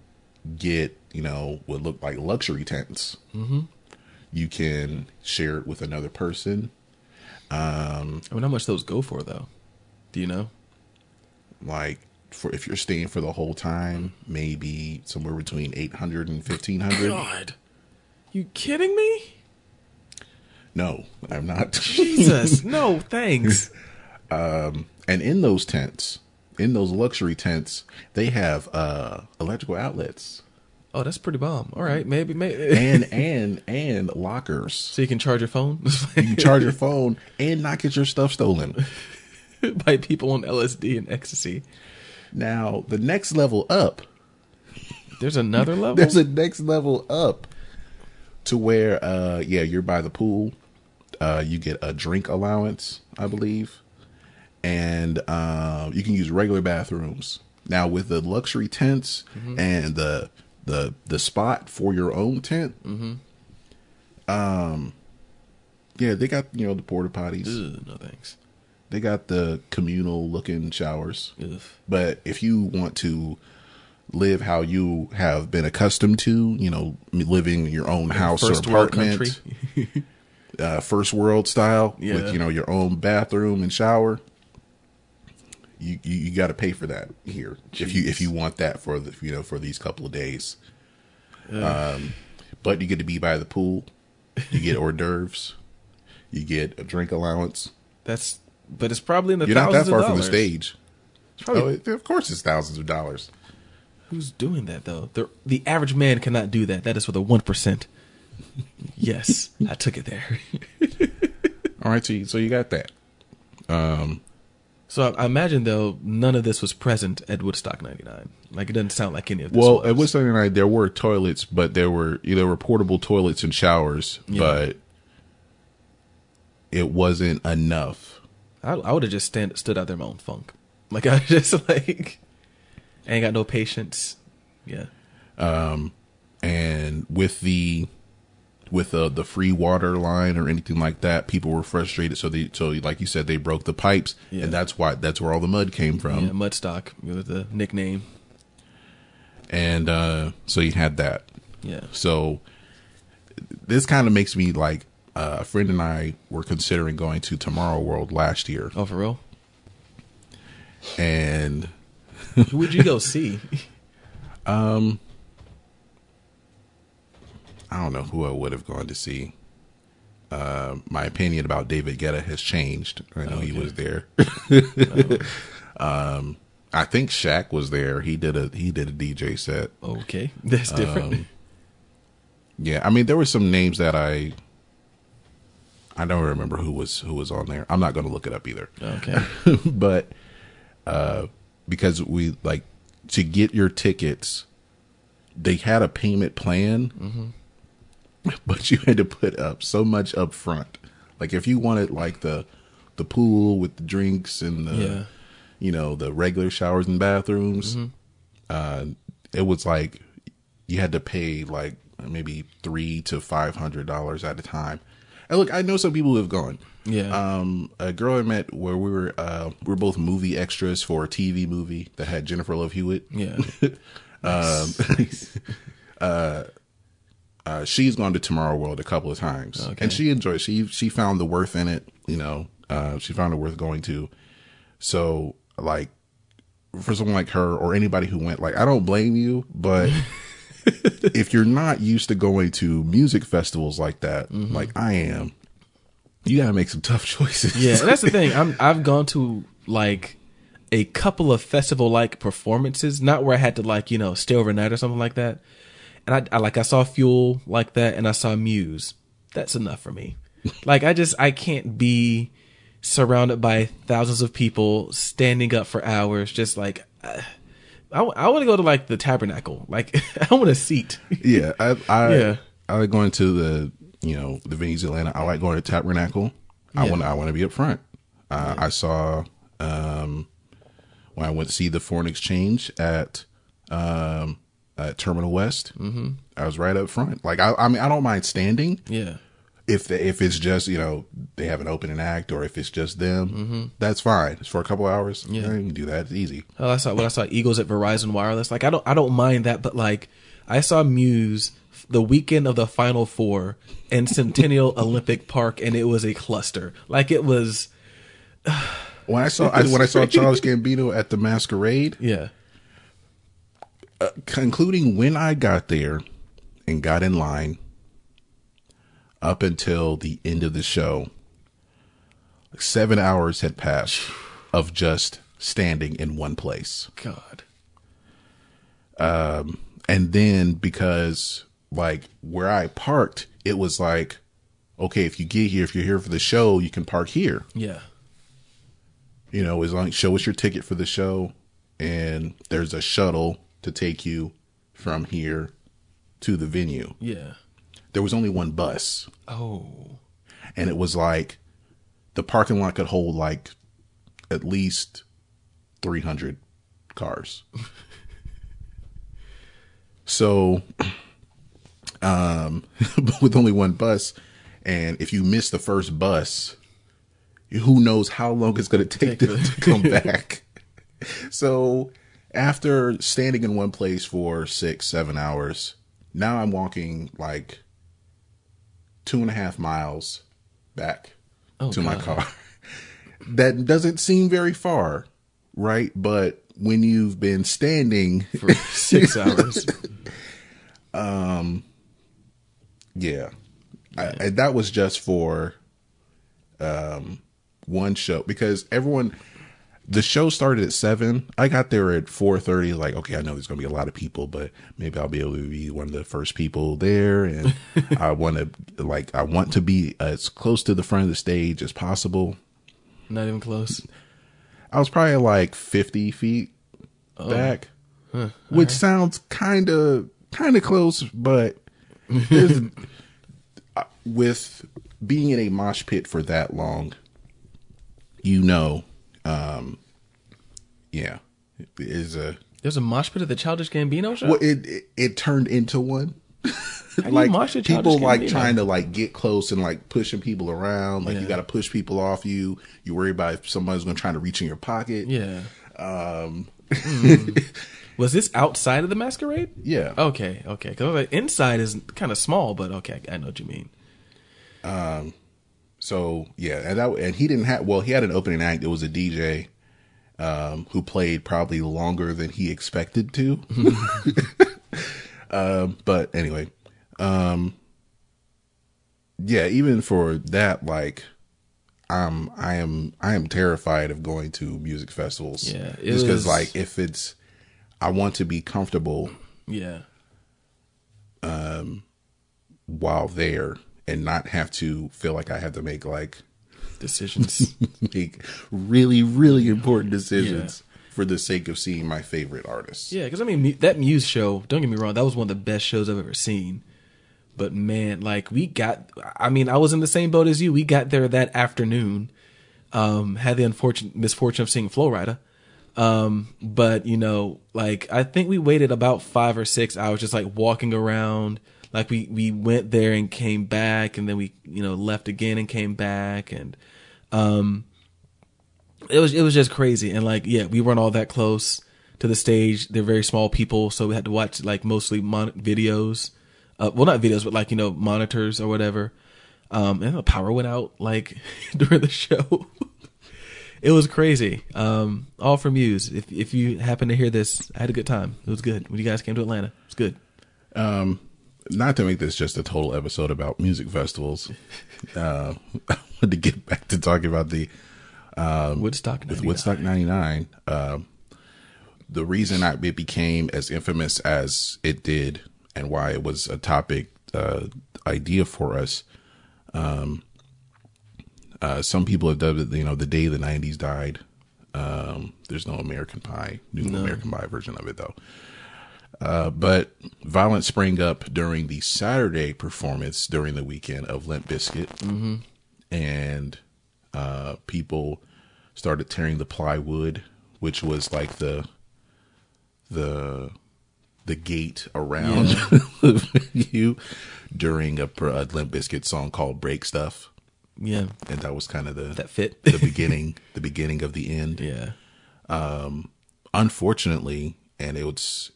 get, you know, what look like luxury tents, mm-hmm. you can share it with another person. Um, I mean, how much those go for though? Do you know? Like, for if you're staying for the whole time, maybe somewhere between eight hundred and fifteen hundred. God, you kidding me? No, I'm not. Jesus, no, thanks. um, and in those tents, in those luxury tents, they have uh electrical outlets. Oh, that's pretty bomb. All right, maybe, maybe. and and and lockers, so you can charge your phone. You can charge your phone and not get your stuff stolen by people on L S D and ecstasy. Now, the next level up. There's another level. There's a next level up to where, uh, yeah, you're by the pool. Uh, you get a drink allowance, I believe, and uh, you can use regular bathrooms. Now, with the luxury tents mm-hmm. and the the the spot for your own tent. Mm-hmm. Um, yeah, they got, you know, the porta potties. Ugh, no thanks. They got the communal looking showers. Ugh. But if you want to live how you have been accustomed to, you know, living in your own house or apartment, uh, first world style yeah. with, you know, your own bathroom and shower, You, you you gotta pay for that here. Jeez. If you if you want that for the you know for these couple of days. Uh. Um but you get to be by the pool, you get hors d'oeuvres, you get a drink allowance. That's but it's probably in the You're thousands of dollars. You're not that far from the stage. Probably, oh, of course it's thousands of dollars. Who's doing that though? The the average man cannot do that. That is for the one percent. Yes, I took it there. All right, so you, so you got that. Um So I imagine, though, none of this was present at Woodstock ninety-nine. Like, it doesn't sound like any of this. Well, was. At Woodstock ninety-nine, there were toilets, but there were you know, there were portable toilets and showers, yeah. but it wasn't enough. I, I would have just stand, stood out there in my own funk. Like, I just, like, I ain't got no patience. Yeah. Um, and with the with uh, the free water line or anything like that. People were frustrated, so they so like you said, they broke the pipes, yeah. and that's why that's where all the mud came from. Yeah, Mudstock with the nickname. And uh, so you had that. Yeah. So this kind of makes me like uh, a friend and I were considering going to Tomorrow World last year. Oh, for real? And who would you go see? um, I don't know who I would have gone to see. Uh, my opinion about David Guetta has changed. I know oh, okay. he was there. oh. Um, I think Shaq was there. He did a he did a D J set. Okay, that's different. Um, yeah, I mean there were some names that I I don't remember who was who was on there. I'm not going to look it up either. Okay, but uh, because we like to get your tickets, they had a payment plan. Mm-hmm. But you had to put up so much up front. Like if you wanted like the the pool with the drinks and the yeah. you know, the regular showers and bathrooms, mm-hmm. uh, it was like you had to pay like maybe three to five hundred dollars at a time. And look, I know some people who have gone. Yeah. Um, a girl I met where we were uh, we were both movie extras for a T V movie that had Jennifer Love Hewitt. Yeah. um uh Uh, she's gone to Tomorrow World a couple of times, okay. and she enjoyed. She she found the worth in it, you know. Uh, she found it worth going to. So, like, for someone like her or anybody who went, like, I don't blame you, but if you're not used to going to music festivals like that, mm-hmm. like I am, you gotta make some tough choices. Yeah, and that's the thing. I'm I've gone to like a couple of festival like performances, not where I had to like you know stay overnight or something like that. And I, I like I saw Fuel like that, and I saw Muse. That's enough for me. Like I just I can't be surrounded by thousands of people standing up for hours. Just like I, I, I want to go to like the Tabernacle. Like I want a seat. Yeah, I I, yeah. I like going to the you know the venues in Atlanta. I like going to Tabernacle. I yeah. want I want to be up front. Uh, yeah. I saw um, when I went to see the Foreign Exchange at. Um, Uh, Terminal West. Mm-hmm. I was right up front. Like I, I mean, I don't mind standing. Yeah. If they, if it's just you know they have an opening act or if it's just them, mm-hmm. that's fine. It's for a couple hours. Yeah, you can do that. It's easy. Oh, I saw when I saw Eagles at Verizon Wireless. Like I don't I don't mind that, but like I saw Muse the weekend of the Final Four in Centennial Olympic Park, and it was a cluster. Like it was. when I saw I, when I saw Charles Gambino at the Masquerade. Yeah. Uh, concluding when I got there and got in line up until the end of the show, seven hours had passed of just standing in one place. God. Um, and then because like where I parked, it was like, okay, if you get here, if you're here for the show, you can park here. Yeah. You know, as long as show us your ticket for the show and there's a shuttle to take you from here to the venue. Yeah. There was only one bus. Oh. And it was like the parking lot could hold like at least three hundred cars. so, um, but with only one bus. And if you miss the first bus, who knows how long it's going to take to, to come back. So, after standing in one place for six, seven hours, now I'm walking like two and a half miles back oh, to God. my car. That doesn't seem very far, right? But when you've been standing for six hours, um, yeah, yeah. I, I, that was just for um one show because everyone. The show started at seven. I got there at four thirty. Like, okay, I know there's going to be a lot of people, but maybe I'll be able to be one of the first people there. And I want to, like, I want to be as close to the front of the stage as possible. Not even close. I was probably like fifty feet oh. back, huh. which right. sounds kind of, kind of close, but with being in a mosh pit for that long, you know. Um. Yeah, it is a. There's a mosh pit at the Childish Gambino show. Well, it it, it turned into one. like people like trying to like get close and like pushing people around. Like yeah. you got to push people off you. You worry about if somebody's going to try to reach in your pocket. Yeah. Um, mm. Was this outside of the masquerade? Yeah. Okay. Okay. Because like, inside is kind of small, but okay, I know what you mean. Um. So yeah, and that and he didn't have. Well, he had an opening act. It was a D J. Um, who played probably longer than he expected to. um, but anyway, um, yeah, even for that, like, I'm, I am, I am terrified of going to music festivals. Yeah. Just because, like, if it's, I want to be comfortable. Yeah. Um, while there and not have to feel like I have to make like, decisions make really really important decisions yeah. for the sake of seeing my favorite artists. Yeah, because I mean that Muse show, don't get me wrong, that was one of the best shows I've ever seen, but man, like we got, I mean I was in the same boat as you. We got there that afternoon, um had the unfortunate misfortune of seeing Flo Rida, um but you know, like I think we waited about five or six hours just like walking around. Like we, we went there and came back, and then we, you know, left again and came back, and um it was it was just crazy. And like yeah, we weren't all that close to the stage. They're very small people, so we had to watch like mostly mon- videos. Uh, well not videos, but like, you know, monitors or whatever. Um and the power went out like during the show. It was crazy. Um all for Muse. If if you happen to hear this, I had a good time. It was good. When you guys came to Atlanta, it was good. Um Not to make this just a total episode about music festivals. Uh, I wanted to get back to talking about the um, Woodstock ninety-nine. With Woodstock ninety-nine. Uh, the reason I, it became as infamous as it did and why it was a topic uh, idea for us. Um, uh, some people have dubbed it, you know, the day the nineties died. Um, there's no American Pie, new no. American Pie version of it, though. Uh, but violence sprang up during the Saturday performance during the weekend of Limp Bizkit, mm-hmm. and uh, people started tearing the plywood, which was like the the the gate around yeah. you during a, a Limp Bizkit song called "Break Stuff." Yeah, and that was kind of the that fit the beginning, the beginning of the end. Yeah. Um, unfortunately, and it was.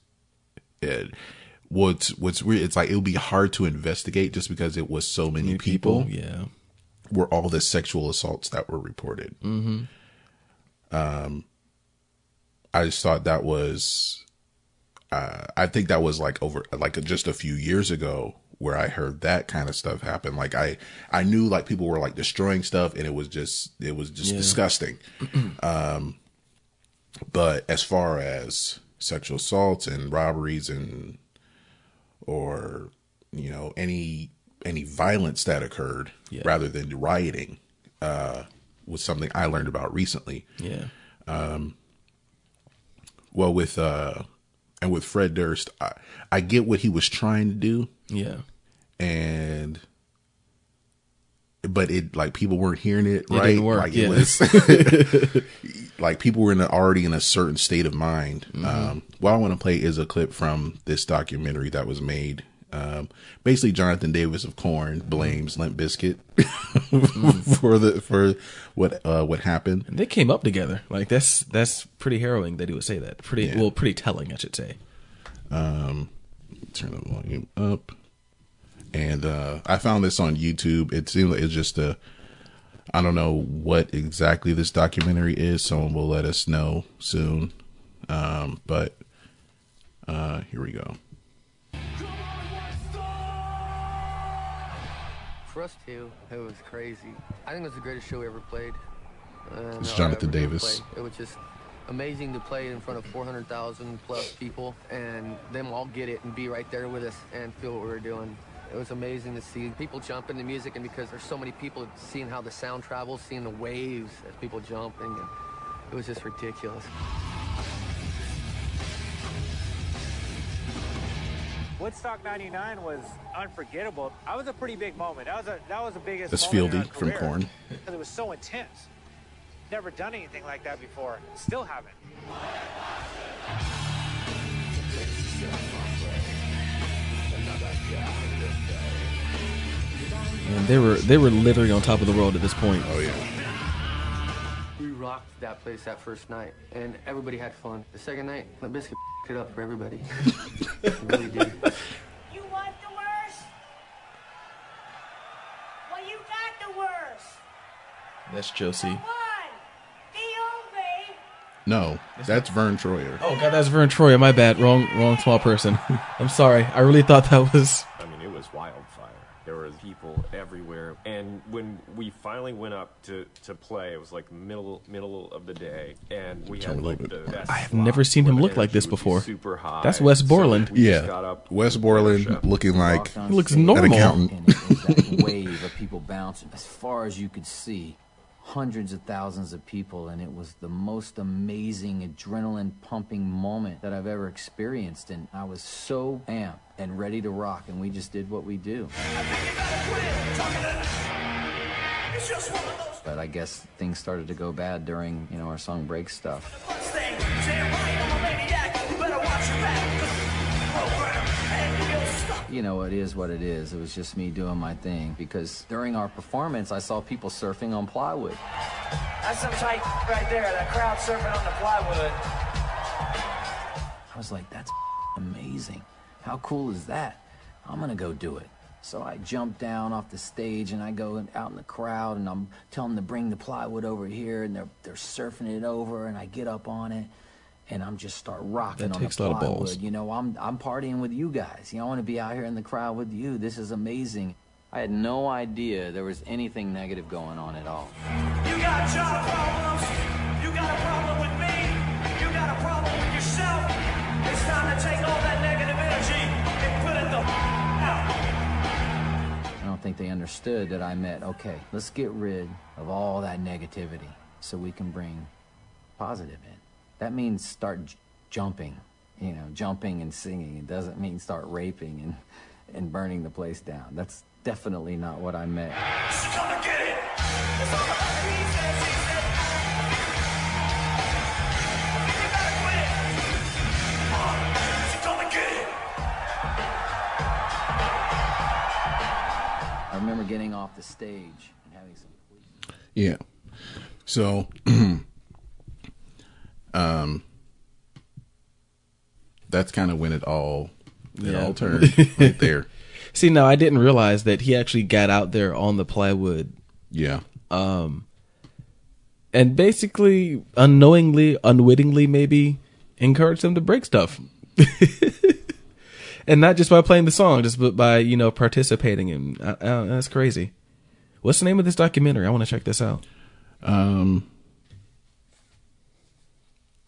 It, what's what's weird, it's like it'll be hard to investigate just because it was so many, many people, people yeah were all the sexual assaults that were reported. Mm-hmm. um I just thought that was uh I think that was like over like just a few years ago where I heard that kind of stuff happen. Like I I knew like people were like destroying stuff and it was just it was just yeah. disgusting. Um but as far as sexual assaults and robberies and, or, you know, any, any violence that occurred yeah. rather than rioting, uh, was something I learned about recently. Yeah. Um, well with, uh, and with Fred Durst, I, I get what he was trying to do. Yeah. And, but it like people weren't hearing it, it right. Didn't work. Like yeah. it was like people were in a, already in a certain state of mind. Mm-hmm. Um, what I want to play is a clip from this documentary that was made. Um, basically, Jonathan Davis of Korn blames Limp Bizkit mm. for the for what uh, what happened. And they came up together. Like that's that's pretty harrowing that he would say that. Pretty yeah. well, pretty telling, I should say. Um, turn the volume up. And uh, I found this on YouTube. It seemed like it's just a, I don't know what exactly this documentary is. Someone will let us know soon. Um, but uh, here we go. For us two, it was crazy. I think it was the greatest show we ever played. Uh, it's no, Jonathan Davis. It was just amazing to play in front of four hundred thousand plus people and them all get it and be right there with us and feel what we were doing. It was amazing to see people jump into music, and because there's so many people, seeing how the sound travels, seeing the waves as people jumping, and it was just ridiculous. Woodstock ninety-nine was unforgettable. I was a pretty big moment. That was a, that was the biggest. That's Fieldy from Korn. It was so intense. Never done anything like that before. Still haven't. Another guy. And they were they were literally on top of the world at this point. Oh yeah. We rocked that place that first night, and everybody had fun. The second night, Limp Bizkit it up for everybody. It really did. You want the worst? Well, you got the worst. That's Josie. The one, the only. No, that's Vern Troyer. Oh god, that's Vern Troyer. My bad. Wrong, wrong small person. I'm sorry. I really thought that was. I mean, it was wildfire. There were people everywhere, and when we finally went up to, to play, it was like middle middle of the day, and we had like the best. I have never seen him look like this before. Super high. That's Wes Borland. So yeah, Wes Borland looking like he looks normal. An accountant. And that wave of people bouncing as far as you could see, hundreds of thousands of people, and it was the most amazing adrenaline pumping moment that I've ever experienced, and I was so amped and ready to rock, and we just did what we do. But I guess things started to go bad during, you know, our song Break Stuff. You know, it is what it is. It was just me doing my thing, because during our performance, I saw people surfing on plywood. That's some type right there, that crowd surfing on the plywood. I was like, that's amazing. How cool is that? I'm gonna go do it. So I jump down off the stage and I go out in the crowd and I'm telling them to bring the plywood over here, and they're they're surfing it over, and I get up on it and I'm just start rocking that on takes the plywood. A lot of balls. You know, I'm I'm partying with you guys. You know, I want to be out here in the crowd with you. This is amazing. I had no idea there was anything negative going on at all. You got job problems. You got a problem with me. You got a problem with yourself. It's time to take all that negative energy and put it the out. I don't think they understood that I meant, okay, let's get rid of all that negativity so we can bring positive in. That means start j- jumping, you know, jumping and singing. It doesn't mean start raping and, and burning the place down. That's definitely not what I meant. She's gonna get it. It's all about me, says he said. You better quit. She's gonna get it. I remember getting off the stage and having some... Yeah. So... Um, that's kind of when it all it yeah. all turned right there. See, no, I didn't realize that he actually got out there on the plywood. Yeah. Um, and basically, unknowingly, unwittingly, maybe encouraged him to break stuff, and not just by playing the song, just but by you know participating in. I, I, that's crazy. What's the name of this documentary? I want to check this out. Um.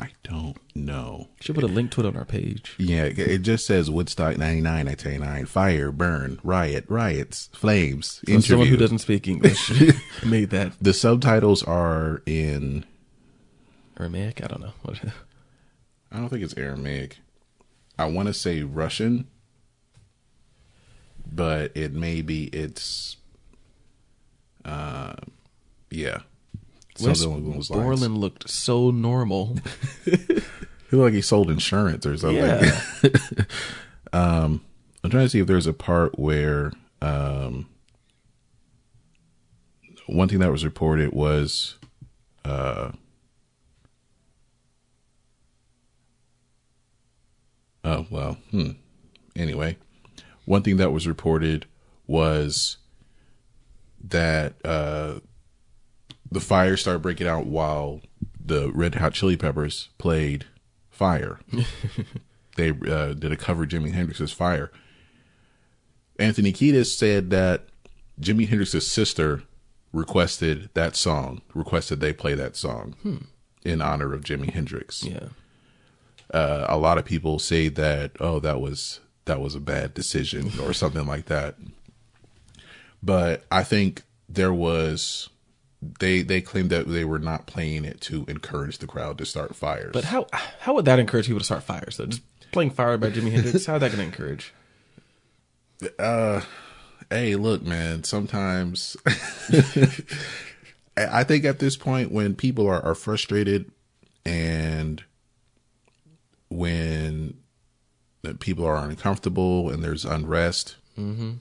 I don't know. Should put a link to it on our page. Yeah, it just says Woodstock ninety-nine at ninety-nine. Fire, burn, riot, riots, flames. So someone who doesn't speak English made that. The subtitles are in Aramaic? I don't know. I don't think it's Aramaic. I want to say Russian, but it may be it's. Uh, yeah. Wes Borland looked so normal. He looked like he sold insurance or something. Yeah. um, I'm trying to see if there's a part where um, one thing that was reported was uh, oh, well, hmm. Anyway, one thing that was reported was that uh the fire started breaking out while the Red Hot Chili Peppers played Fire. They uh, did a cover of Jimi Hendrix's Fire. Anthony Kiedis said that Jimi Hendrix's sister requested that song, requested they play that song hmm. in honor of Jimi Hendrix. Yeah. Uh, a lot of people say that, oh, that was that was a bad decision or something like that. But I think there was... They they claimed that they were not playing it to encourage the crowd to start fires. But how how would that encourage people to start fires? Though? Just playing Fire by Jimi Hendrix, how is that going to encourage? Uh, hey, look, man. Sometimes I think at this point when people are, are frustrated and when people are uncomfortable and there's unrest, mm-hmm.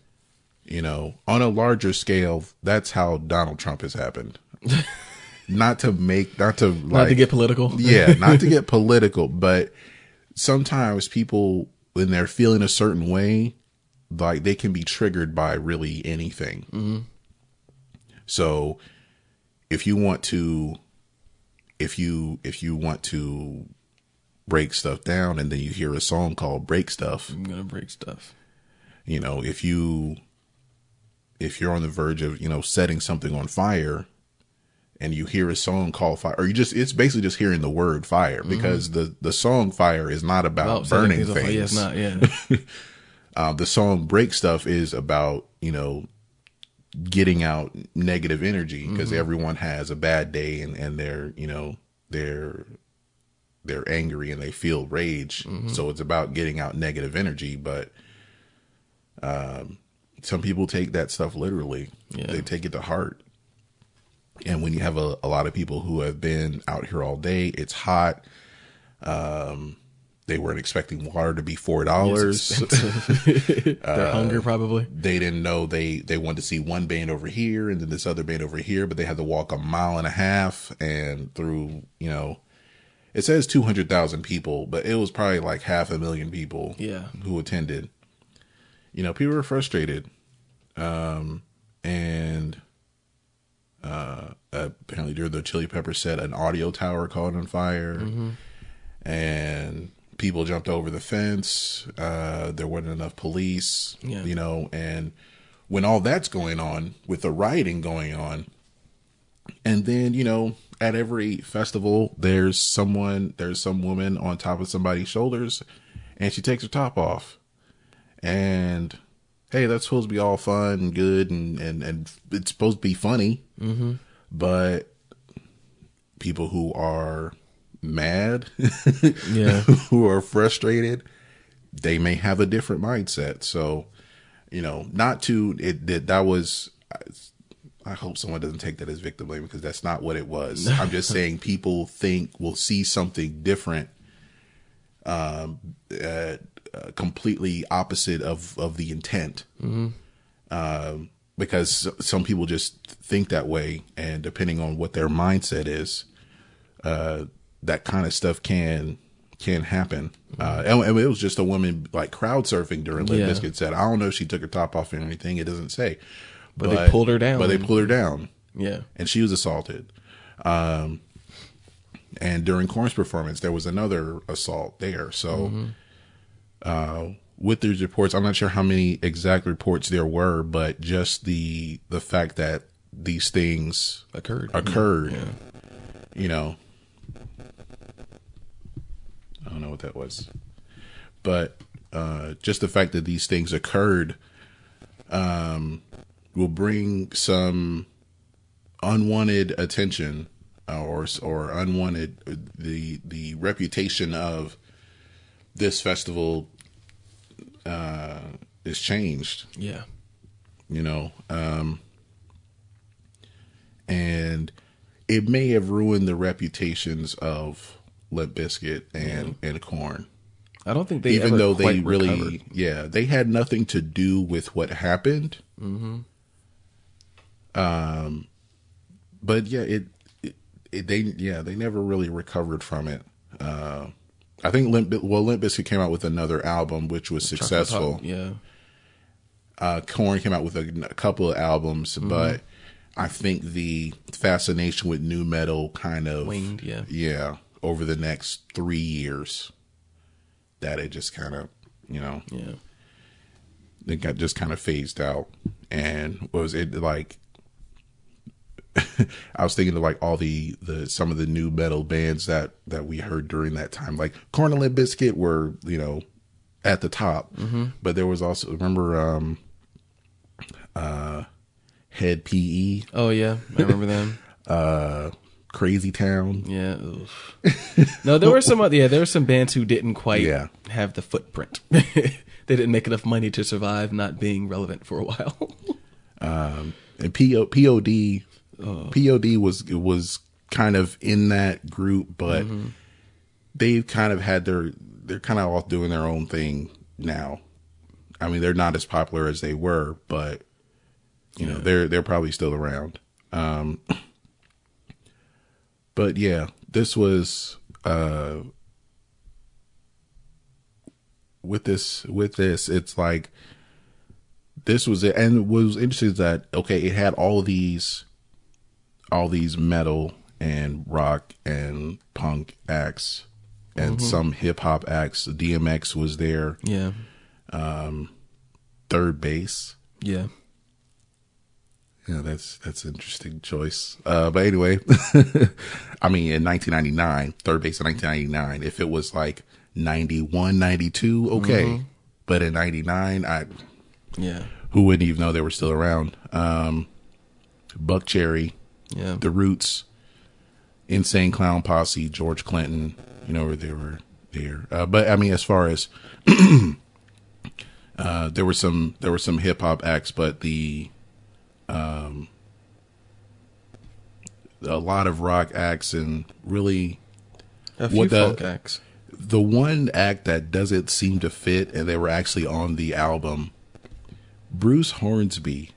You know, on a larger scale, that's how Donald Trump has happened. Not to make, not to like, not to get political. Yeah, not to get political, but sometimes people, when they're feeling a certain way, like they can be triggered by really anything. Mm-hmm. So, if you want to, if you if you want to break stuff down, and then you hear a song called "Break Stuff," I'm gonna break stuff. You know, if you if you're on the verge of, you know, setting something on fire, and you hear a song called fire, or you just, it's basically just hearing the word fire, because mm-hmm. the, the song fire is not about, about burning things. things. Yeah, it's not, yeah. uh, the song Break Stuff is about, you know, getting out negative energy, because mm-hmm. everyone has a bad day, and, and they're, you know, they're, they're angry and they feel rage. Mm-hmm. So it's about getting out negative energy. But, um, some people take that stuff literally. Yeah. They take it to heart. And when you have a, a lot of people who have been out here all day, it's hot. Um, they weren't expecting water to be four dollars. uh, Their hunger, probably. They didn't know they they wanted to see one band over here and then this other band over here, but they had to walk a mile and a half and through. You know, it says two hundred thousand people, but it was probably like half a million people. Yeah. Who attended. You know, people were frustrated, um, and. Uh, apparently during the Chili Pepper set, an audio tower caught on fire, mm-hmm. and people jumped over the fence. Uh, there weren't enough police, yeah. you know, and when all that's going on with the rioting going on, and then, you know, at every festival, there's someone, there's some woman on top of somebody's shoulders and she takes her top off, and hey, that's supposed to be all fun and good, and, and, and it's supposed to be funny. Mm-hmm. But people who are mad, yeah, who are frustrated, they may have a different mindset. So, you know, not to it that that was. I hope someone doesn't take that as victim blaming, because that's not what it was. I'm just saying people think will see something different. Um. Uh, Uh, completely opposite of, of the intent, mm-hmm. um, because some people just think that way, and depending on what their mindset is, uh, that kind of stuff can can happen. Mm-hmm. Uh, and, and it was just a woman like crowd surfing during Limp yeah. Bizkit said, I don't know if she took her top off or anything. It doesn't say, but, but they pulled her down. But they pulled her down. Yeah, and she was assaulted. Um, and during Korn's performance, there was another assault there. So. Mm-hmm. Uh, with these reports, I'm not sure how many exact reports there were, but just the the fact that these things occurred occurred, yeah. you know, I don't know what that was, but uh, just the fact that these things occurred um, will bring some unwanted attention uh, or or unwanted the the reputation of this festival. Uh, is changed. Yeah. You know, um, and it may have ruined the reputations of Limp Bizkit and, yeah. and Korn. I don't think they, even ever though quite they really, recovered. yeah, they had nothing to do with what happened. Mm-hmm. Um, but yeah, it, it, it, they, yeah, they never really recovered from it. Uh, I think Limp, well, Limp Bizkit came out with another album, which was successful. Yeah. Uh, Korn came out with a, a couple of albums, mm-hmm. but I think the fascination with nu metal kind of waned, yeah. Yeah. Over the next three years, that it just kind of, you know, yeah. It got just kind of phased out. And what was it like? I was thinking of like all the, the some of the new metal bands that, that we heard during that time, like Korn and Limp Bizkit were, you know, at the top, mm-hmm. but there was also, remember um, uh, Head P E. Oh yeah, I remember them. uh, Crazy Town. Yeah. No, there were some other, yeah, there were some bands who didn't quite yeah. have the footprint. They didn't make enough money to survive not being relevant for a while. um, and P O D. Oh. P O D was was kind of in that group, but mm-hmm. they've kind of had their they're kind of all doing their own thing now. I mean, they're not as popular as they were, but You yeah. know, they're they're probably still around. Um, but yeah, this was uh, with this with this. It's like this was it, and what was interesting is that okay, it had all these all these metal and rock and punk acts and mm-hmm. some hip hop acts. D M X was there. Yeah. Um, Third Base. Yeah. Yeah, that's that's an interesting choice. Uh, but anyway, I mean, in nineteen ninety-nine, Third Base in nineteen ninety-nine, if it was like ninety-one, ninety-two, okay. Mm-hmm. But in ninety-nine, I yeah, who wouldn't even know they were still around? Um, Buckcherry, yeah, The Roots, Insane Clown Posse, George Clinton, you know, they were there. Uh, but I mean, as far as uh, there were some there were some hip hop acts, but the Um, a lot of rock acts and really a few what the, folk acts. The one act that doesn't seem to fit, and they were actually on the album, Bruce Hornsby.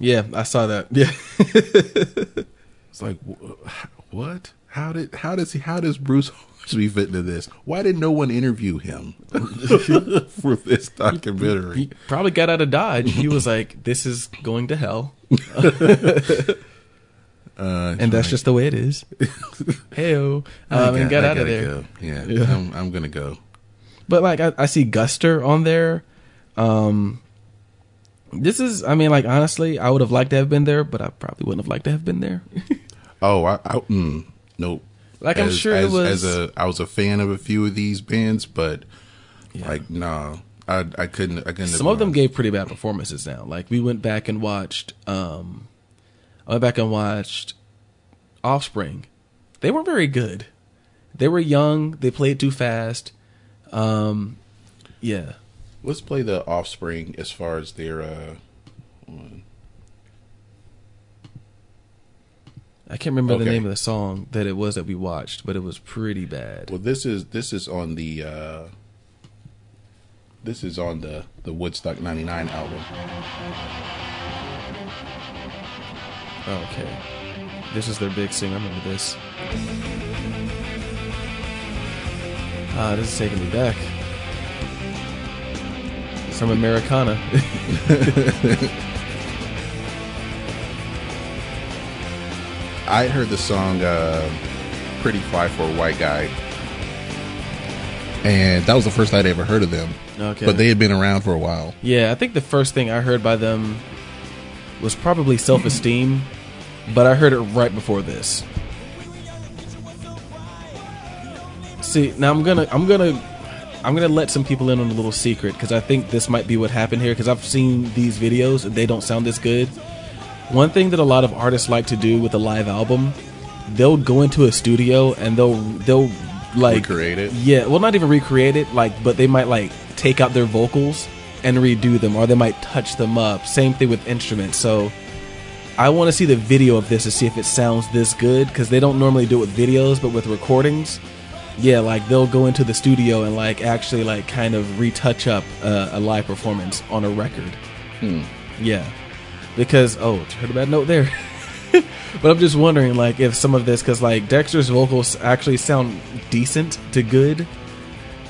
Yeah, I saw that. Yeah, it's like what? How did how does he how does Bruce Hornsby fit into this? Why did no one interview him for this documentary? He, he probably got out of Dodge. He was like, "This is going to hell," uh, and that's just the way it is. Heyo, um, and got out of there. Go. Yeah, yeah. I'm, I'm gonna go. But like, I, I see Guster on there. Um, this is, I mean, like honestly, I would have liked to have been there, but I probably wouldn't have liked to have been there. oh, I. I mm. Nope. Like as, I'm sure as, it was. As a, I was a fan of a few of these bands, but yeah. like nah, I I couldn't I couldn't. Some of them gave pretty bad performances. Now, like we went back and watched. Um, I went back and watched Offspring. They weren't very good. They were young. They played too fast. Um, yeah. Let's play the Offspring as far as their. Uh, one. I can't remember okay. the name of the song that it was that we watched, but it was pretty bad. Well, this is this is on the uh, this is on the, the Woodstock ninety-nine album. Okay, this is their big single. I remember this. Ah, uh, this is taking me back. Some Americana. I heard the song uh, Pretty Fly for a White Guy, and that was the first I'd ever heard of them. Okay. But they had been around for a while. Yeah, I think the first thing I heard by them was probably Self-Esteem, but I heard it right before this. See, now I'm gonna, I'm gonna, I'm gonna let some people in on a little secret, because I think this might be what happened here, because I've seen these videos and they don't sound this good. One thing that a lot of artists like to do with a live album, they'll go into a studio and they'll they'll like recreate it. Yeah, well, not even recreate it, like, but they might like take out their vocals and redo them, or they might touch them up. Same thing with instruments. So I want to see the video of this to see if it sounds this good, because they don't normally do it with videos, but with recordings, yeah, like they'll go into the studio and like actually like kind of retouch up uh, a live performance on a record. Hmm. Yeah. Because, oh, heard a bad note there. But I'm just wondering, like, if some of this, because, like, Dexter's vocals actually sound decent to good.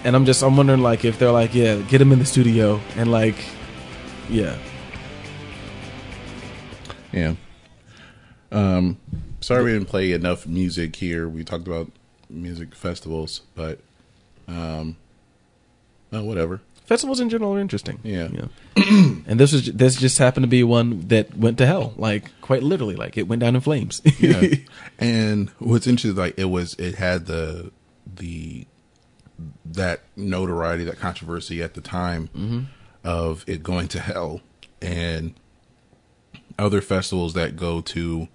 And I'm just, I'm wondering, like, if they're like, yeah, get him in the studio. And, like, yeah. Yeah. Um, sorry we didn't play enough music here. We talked about music festivals, but, um, oh, whatever. Festivals in general are interesting. Yeah, yeah. And this was this just happened to be one that went to hell, like quite literally, like it went down in flames. Yeah. And what's interesting, like it was, it had the the that notoriety, that controversy at the time mm-hmm. of it going to hell, and other festivals that go to,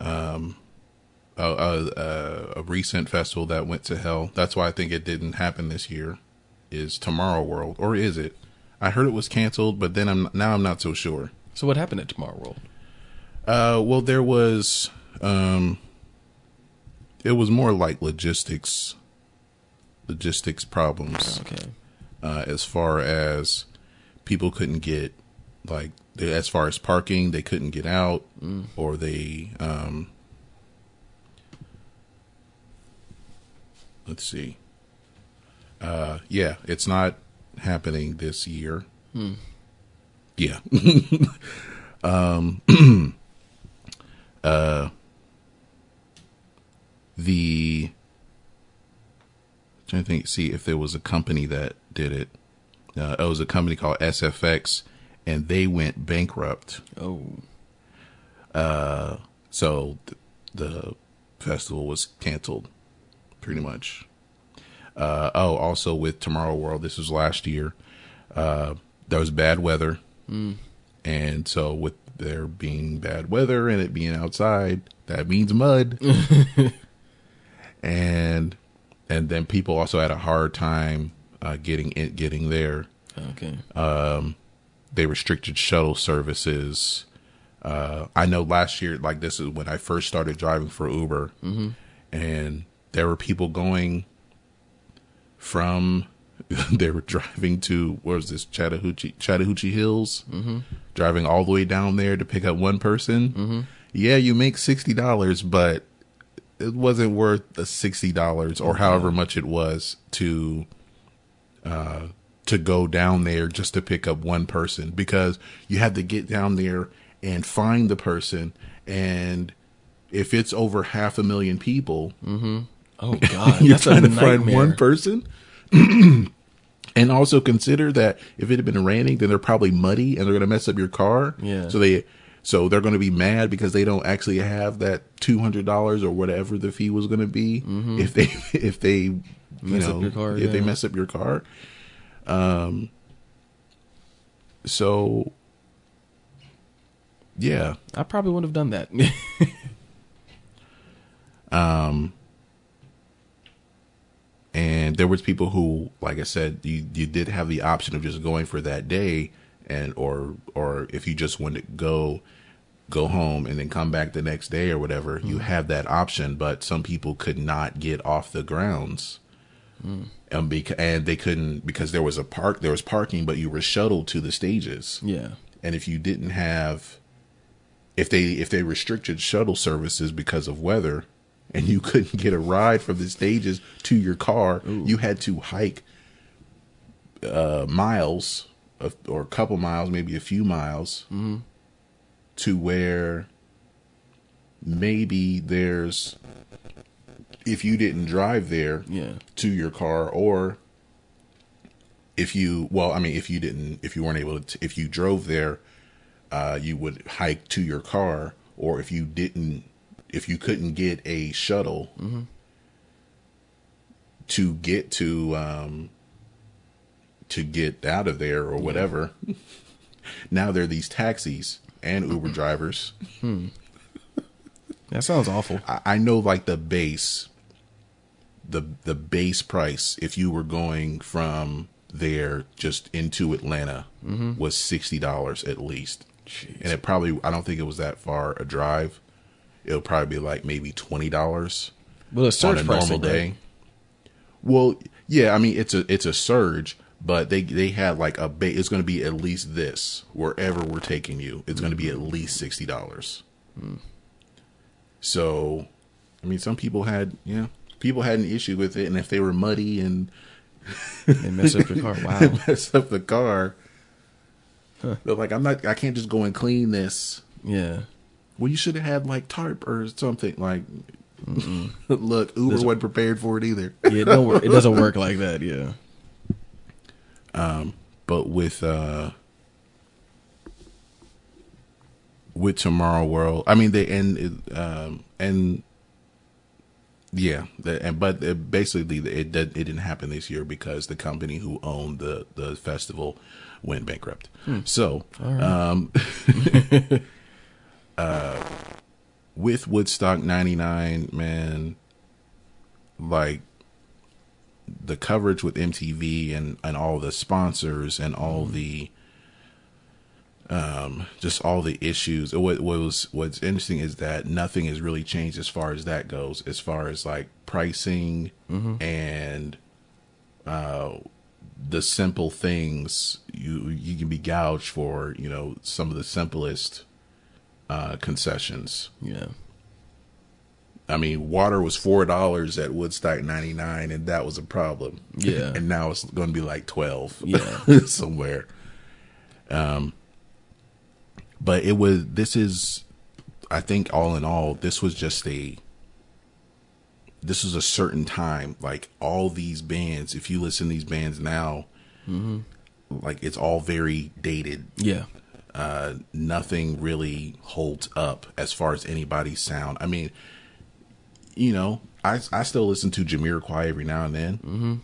um, a, a, a recent festival that went to hell. That's why I think it didn't happen this year. Is Tomorrow World, or is it? I heard it was canceled, but then I'm now I'm not so sure. So what happened at Tomorrow World? Uh, well, there was, um, it was more like logistics, logistics problems. Okay. Uh, as far as people couldn't get like they, as far as parking, they couldn't get out, mm. or they, um, let's see. Uh, yeah, it's not happening this year. Mm. Yeah. um, uh, the, trying to think, see if there was a company that did it. Uh, it was a company called S F X, and they went bankrupt. Oh. Uh, so th- the festival was canceled, pretty much. Uh, oh, also with Tomorrow World, this was last year. Uh, there was bad weather. Mm. And so with there being bad weather and it being outside, that means mud. and and then people also had a hard time uh, getting it, getting there. Okay. Um, they restricted shuttle services. Uh, I know last year, like this is when I first started driving for Uber, mm-hmm. and there were people going from, they were driving to, where was this, Chattahoochee, Chattahoochee Hills, mm-hmm. driving all the way down there to pick up one person. Mm-hmm. Yeah, you make sixty dollars, but it wasn't worth the sixty dollars or however much it was to, uh, to go down there just to pick up one person, because you had to get down there and find the person. And if it's over half a million people, mm-hmm. oh God, you're that's trying a to nightmare. Find one person. And also consider that if it had been raining, then they're probably muddy and they're going to mess up your car. Yeah. So they, so they're going to be mad because they don't actually have that two hundred dollars or whatever the fee was going to be. Mm-hmm. If they, if they, you mess know, up your car, if yeah. they mess up your car. Um, so yeah, I probably wouldn't have done that. um, And there was people who, like I said, you, you did have the option of just going for that day, and or or if you just wanted to go go home and then come back the next day or whatever, mm. you have that option. But some people could not get off the grounds, mm. and beca- and they couldn't because there was a park, there was parking, but you were shuttled to the stages. Yeah, and if you didn't have, if they if they restricted shuttle services because of weather, and you couldn't get a ride from the stages to your car, ooh. You had to hike uh, miles of, or a couple miles, maybe a few miles, mm-hmm. to where maybe there's, if you didn't drive there yeah. to your car, or if you, well, I mean, if you didn't, if you weren't able to, if you drove there, uh, you would hike to your car, or if you didn't, if you couldn't get a shuttle mm-hmm. to get to, um, to get out of there or yeah. whatever, now there are these taxis and Uber drivers. Hmm. That sounds awful. I, I know like the base, the, the base price, if you were going from there just into Atlanta mm-hmm. was sixty dollars at least. Jeez. And it probably, I don't think it was that far a drive. It'll probably be like maybe twenty dollars well, on a normal day. Well, yeah, I mean it's a it's a surge, but they they had like a ba- it's going to be at least this wherever we're taking you. It's mm-hmm. going to be at least sixty dollars. Mm. So, I mean, some people had yeah you know, people had an issue with it, and if they were muddy and they mess up the car, wow, they mess up the car. Huh. They're like, I'm not, I can't just go and clean this. Yeah. Well, you should have had like tarp or something. Like, look, Uber There's, wasn't prepared for it either. Yeah, it don't work. It doesn't work like that. Yeah. Um, but with uh, with Tomorrow World, I mean, they and um and yeah, the, and but it basically it did, it didn't happen this year because the company who owned the the festival went bankrupt. Hmm. So, all right. um. Uh, with Woodstock ninety-nine, man, like the coverage with M T V and, and all the sponsors and all the, um, just all the issues. What, what was, what's interesting is that nothing has really changed as far as that goes, as far as like pricing mm-hmm. and, uh, the simple things you you can be gouged for, you know, some of the simplest uh, concessions. Yeah. I mean, water was four dollars at Woodstock ninety-nine, and that was a problem. Yeah. And now it's going to be like twelve yeah. somewhere. Um, but it was, this is, I think all in all, this was just a, this was a certain time. Like all these bands, if you listen to these bands now, mm-hmm. like it's all very dated. Yeah. Uh, nothing really holds up as far as anybody's sound. I mean, you know, I I still listen to Jamiroquai every now and then. Mm-hmm.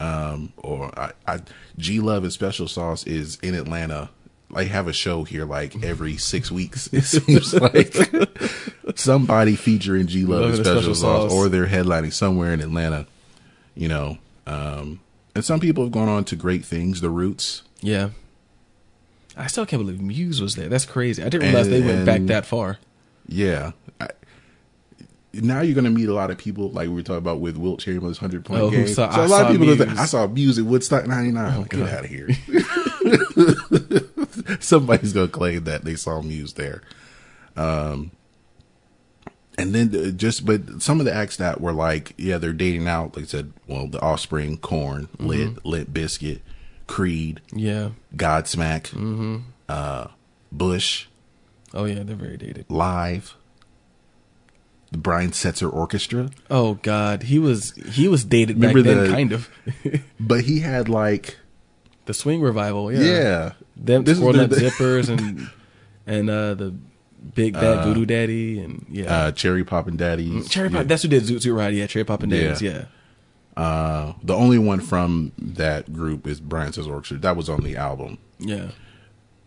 Um, or I, I G Love and Special Sauce is in Atlanta. Like have a show here like every six weeks. It seems like somebody featuring G Love and Special, Special Sauce, or they're headlining somewhere in Atlanta. You know, um, and some people have gone on to great things. The Roots. Yeah, I still can't believe Muse was there. That's crazy. I didn't realize and, they went and, back that far. Yeah. I, Now you're gonna meet a lot of people like we were talking about with Wilt Chamberlain's hundred point oh, game. Saw, so a I lot of people Muse. Go, I saw Muse at Woodstock ninety-nine. Oh, like, get out of here! Somebody's gonna claim that they saw Muse there. Um, and then just but some of the acts that were like, yeah, they're dating out. Like I said, well, the Offspring, Korn, mm-hmm. Lit, Limp Bizkit, Creed, yeah, Godsmack, mm-hmm. uh, Bush. Oh yeah, they're very dated. Live. The Brian Setzer Orchestra. Oh God, he was he was dated remember back then, the, kind of. But he had like the swing revival. Yeah, yeah. Them twirling up zippers and and uh, the Big Bad uh, Voodoo Daddy and yeah, uh, Cherry Poppin' Daddies. Cherry Pop. Yeah. That's who did Zoot Zoot Ride. Yeah, Cherry Poppin' Daddies. Yeah. yeah. Uh, the only one from that group is Brian Setzer Orchestra. That was on the album. Yeah.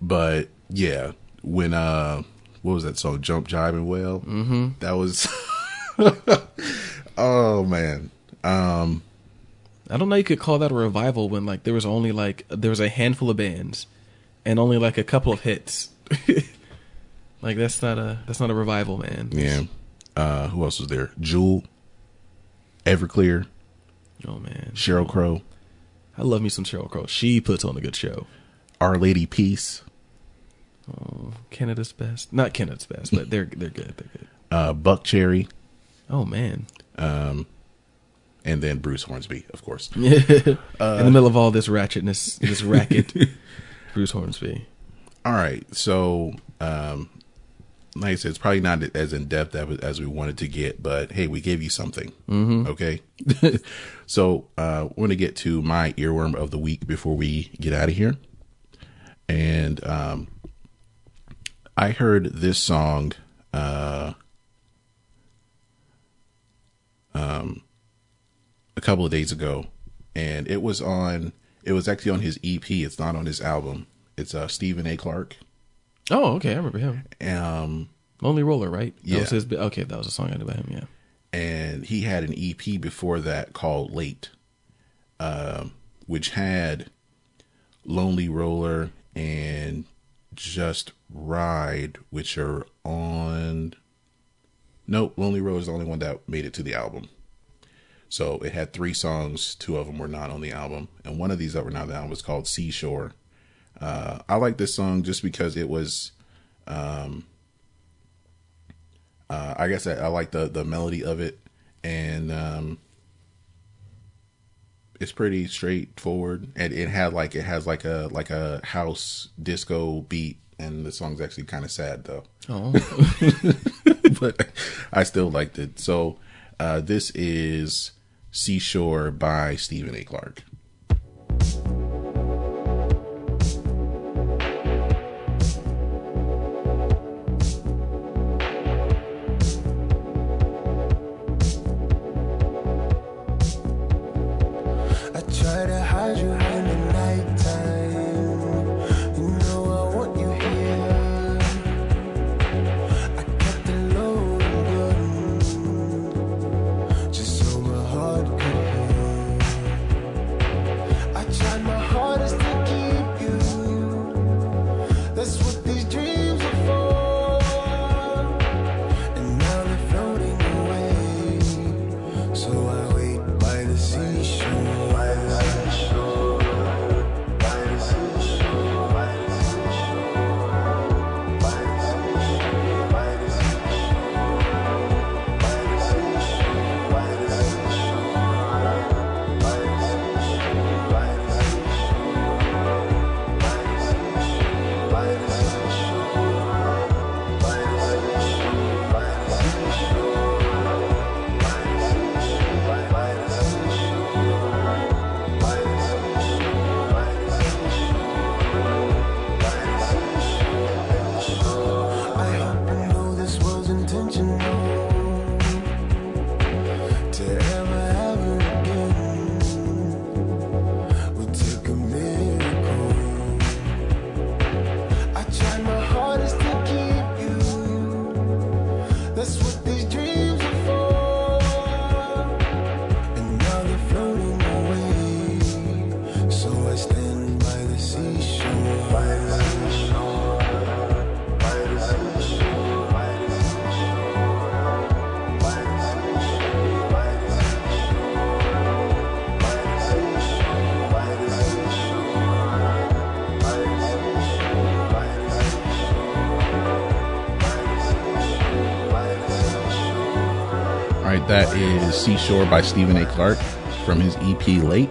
But yeah, when uh. What was that song? Jump, Jive, and Wail. Mm-hmm. That was. Oh man, um, I don't know. You could call that a revival when like there was only like there was a handful of bands, and only like a couple of hits. Like that's not a that's not a revival, man. Yeah. Uh, who else was there? Jewel, Everclear. Oh man, Sheryl Crow. I love me some Sheryl Crow. She puts on a good show. Our Lady Peace. Oh, Canada's Best. Not Canada's Best, but they're they're good. They're good. Uh, Buck Cherry. Oh man. Um, and then Bruce Hornsby, of course. uh, In the middle of all this ratchetness, this racket, Bruce Hornsby. All right, so um, like I said, it's probably not as in depth as we wanted to get, but hey, we gave you something. Mm-hmm. Okay. So uh, we're gonna get to my earworm of the week before we get out of here, and um. I heard this song, uh, um, a couple of days ago, and it was on, it was actually on his E P. It's not on his album. It's, uh, Stephen A. Clark. Oh, okay. I remember him. Um, Lonely Roller, right? That yeah. Was his, okay. That was a song I knew about him. Yeah. And he had an E P before that called Late, uh, which had Lonely Roller and Just Ride, which are on nope Lonely Road is the only one that made it to the album. So it had three songs, two of them were not on the album, and one of these that were not on the album was called Seashore. uh I like this song just because it was um uh I guess I, I like the the melody of it, and um it's pretty straightforward, and it had like it has like a like a house disco beat, and the song's actually kind of sad though. Oh. But I still liked it. So uh this is Seashore by Stephen A. Clark. right, that is Seashore by Stephen A. Clark from his E P Late.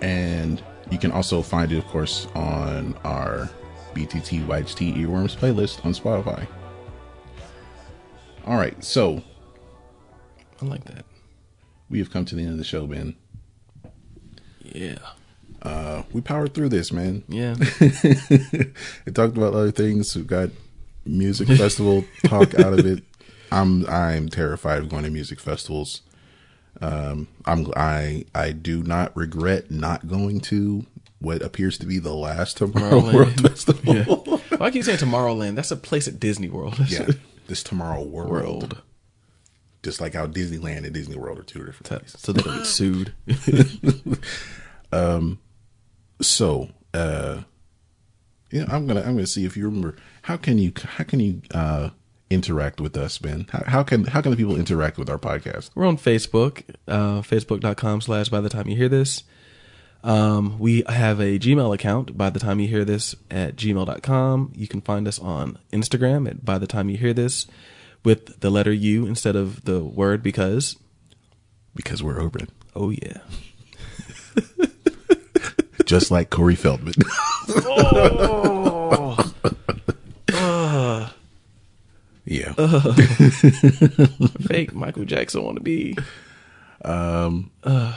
And you can also find it, of course, on our B T T Y H T Earworms playlist on Spotify. All right, so. I like that. We have come to the end of the show, Ben. Yeah. Uh, we powered through this, man. Yeah. We talked about other things. We got music festival talk out of it. I'm I'm terrified of going to music festivals. Um, I'm I I do not regret not going to what appears to be the last Tomorrow World Festival. Yeah. Well, I keep saying Tomorrowland. That's a place at Disney World. Yeah, this Tomorrow World. World. Just like how Disneyland and Disney World are two different places. So they don't get sued. um. So, uh, yeah, I'm gonna I'm gonna see if you remember. How can you How can you uh. interact with us, Ben? How, how can how can the people interact with our podcast? We're on Facebook, uh, facebook.com slash by the time you hear this. Um, we have a Gmail account, by the time you hear this, at gmail dot com. You can find us on Instagram at by the time you hear this with the letter U instead of the word because. Because we're open. Oh, yeah. Just like Corey Feldman. Oh! uh. Yeah. Uh, fake Michael Jackson wannabe. Um, uh,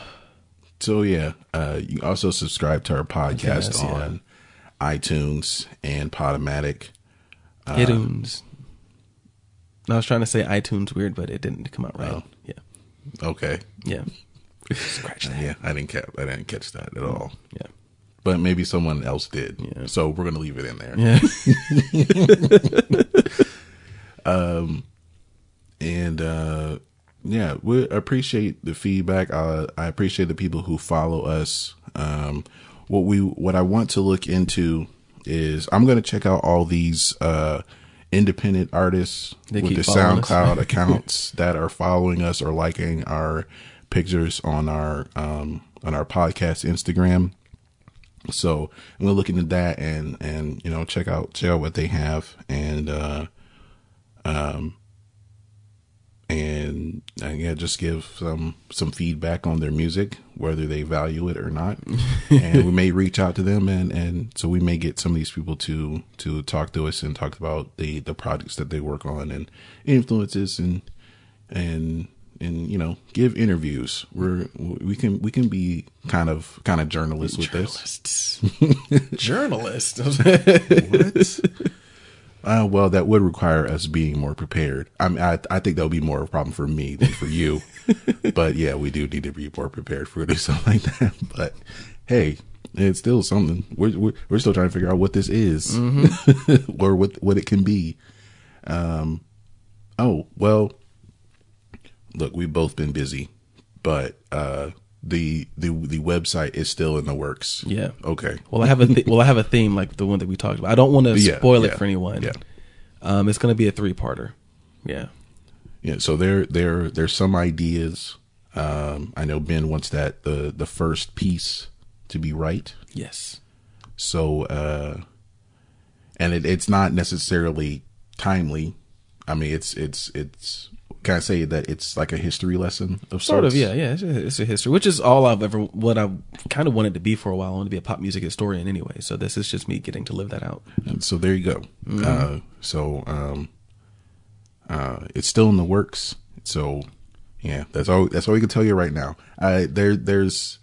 so, yeah. Uh, you can also subscribe to our podcast yes, on yeah. iTunes and Podomatic. Uh, iTunes. I was trying to say iTunes weird, but it didn't come out right. Oh. Yeah. Okay. Yeah. Scratch that. Uh, yeah, I didn't, catch, I didn't catch that at all. Yeah. But maybe someone else did. Yeah. So, we're going to leave it in there. Yeah. Um, and, uh, yeah, we appreciate the feedback. Uh, I appreciate the people who follow us. Um, what we, what I want to look into is I'm going to check out all these, uh, independent artists they with the SoundCloud accounts that are following us or liking our pictures on our, um, on our podcast Instagram. So I'm going to look into that and, and, you know, check out, check out what they have and, uh, Um, and uh, yeah, just give some, some feedback on their music, whether they value it or not. And we may reach out to them. And, and so we may get some of these people to, to talk to us and talk about the, the projects that they work on and influences and, and, and, you know, give interviews. We're, we can, we can be kind of, kind of journalists with journalists. this. Journalists. Journalists. What? Uh, well, that would require us being more prepared. I mean, I, I think that would be more of a problem for me than for you. But yeah, we do need to be more prepared for this, something like that. But hey, it's still something. We're we're, we're still trying to figure out what this is mm-hmm. or what what it can be. Um. Oh well. Look, we've both been busy, but uh, the the the website is still in the works. Yeah. Okay. Well, I have a th- well, I have a theme like the one that we talked about. I don't want to yeah, spoil yeah, it for anyone. Yeah. Um, it's going to be a three-parter. Yeah. Yeah. So there there there's some ideas. Um, I know Ben wants that the the first piece to be right. Yes. So, uh, and it, it's not necessarily timely. I mean, it's it's it's. Can I say that it's like a history lesson of sorts? Sort of, yeah, yeah. It's a, it's a history, which is all I've ever, what I kind of wanted to be for a while. I wanted to be a pop music historian anyway. So this is just me getting to live that out. And so there you go. Mm-hmm. Uh, so um, uh, it's still in the works. So yeah, that's all. That's all we can tell you right now. Uh, there, there's,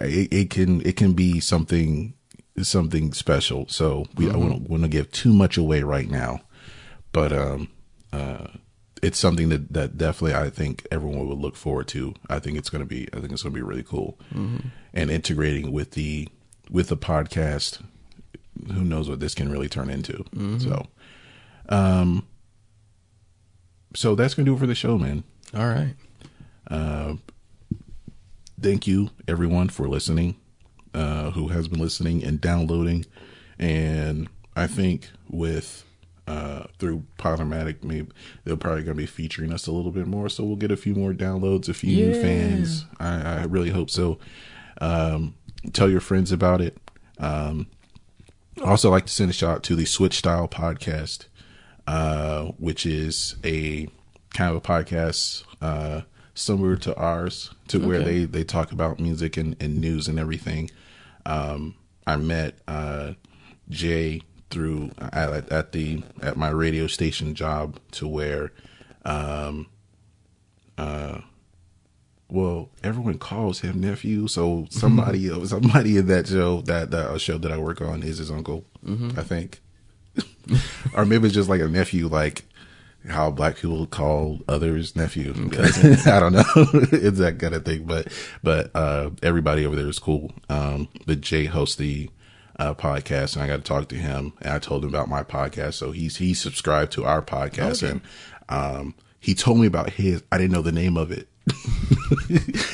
it, it can, it can be something, something special. So we mm-hmm. I don't want to give too much away right now, but um, uh. It's something that, that definitely I think everyone would look forward to. I think it's going to be, I think it's going to be really cool mm-hmm. and integrating with the, with the podcast, who knows what this can really turn into. Mm-hmm. So, um, so that's going to do it for the show, man. All right. Uh, thank you everyone for listening, uh, who has been listening and downloading. And I think with, Uh, through Podomatic, maybe they're probably going to be featuring us a little bit more. So we'll get a few more downloads, a few yeah. new fans. I, I really hope so. Um, tell your friends about it. Um, also like to send a shout out to the Switch Style Podcast, uh, which is a kind of a podcast uh, similar to ours, to okay. where they, they talk about music and, and news and everything. Um, I met uh, Jay through at, at the at my radio station job, to where, um, uh, well, everyone calls him nephew. So somebody somebody in that show that that show that I work on is his uncle, mm-hmm. I think, or maybe it's just like a nephew, like how black people call others nephew. Because, I don't know. It's that kind of thing. But but uh, everybody over there is cool. Um, but Jay hosts the uh, podcast, and I got to talk to him, and I told him about my podcast. So he's he subscribed to our podcast, okay. and um, he told me about his. I didn't know the name of it,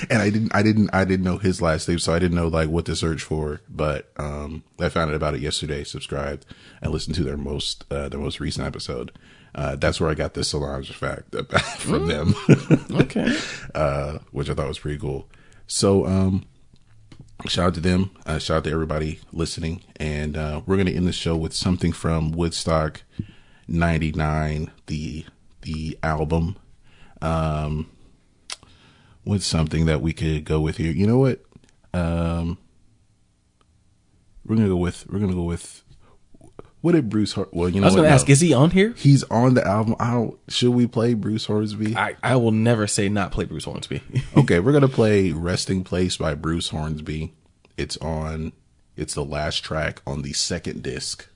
and I didn't I didn't I didn't know his last name, so I didn't know like what to search for. But um, I found out about it yesterday. Subscribed and listened to their most uh, their most recent episode. Uh, that's where I got this Solange fact from them. Okay. Uh, which I thought was pretty cool. So, um, shout out to them. Uh, shout out to everybody listening. And, uh, we're going to end the show with something from Woodstock ninety-nine, the, the album. Um, with something that we could go with here. You know what? Um, we're going to go with, we're going to go with, what did Bruce? Hor- well, you know, I was going to ask, no. Is he on here? He's on the album. I don't. Should we play Bruce Hornsby? I, I will never say not play Bruce Hornsby. Okay, we're going to play "Resting Place" by Bruce Hornsby. It's on. It's the last track on the second disc.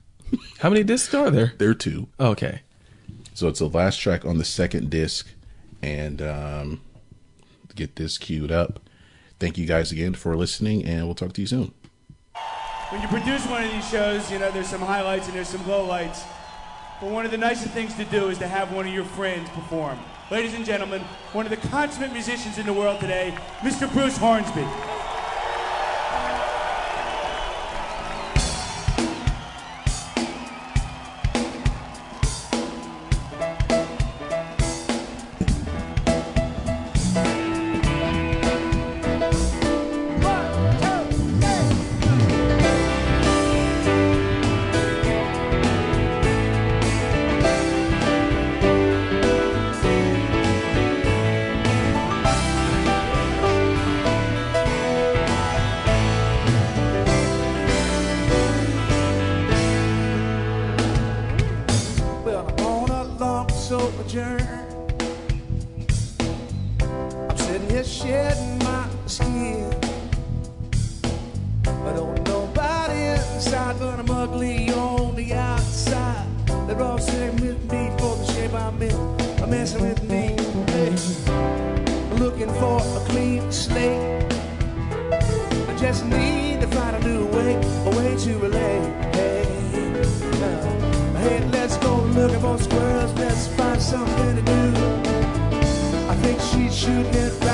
How many discs are there? There are two. Okay, so it's the last track on the second disc, and um, get this queued up. Thank you guys again for listening, and we'll talk to you soon. When you produce one of these shows, you know, there's some highlights and there's some lowlights. But one of the nicest things to do is to have one of your friends perform. Ladies and gentlemen, one of the consummate musicians in the world today, Mister Bruce Hornsby. Let's find something to do. I think she's shooting it.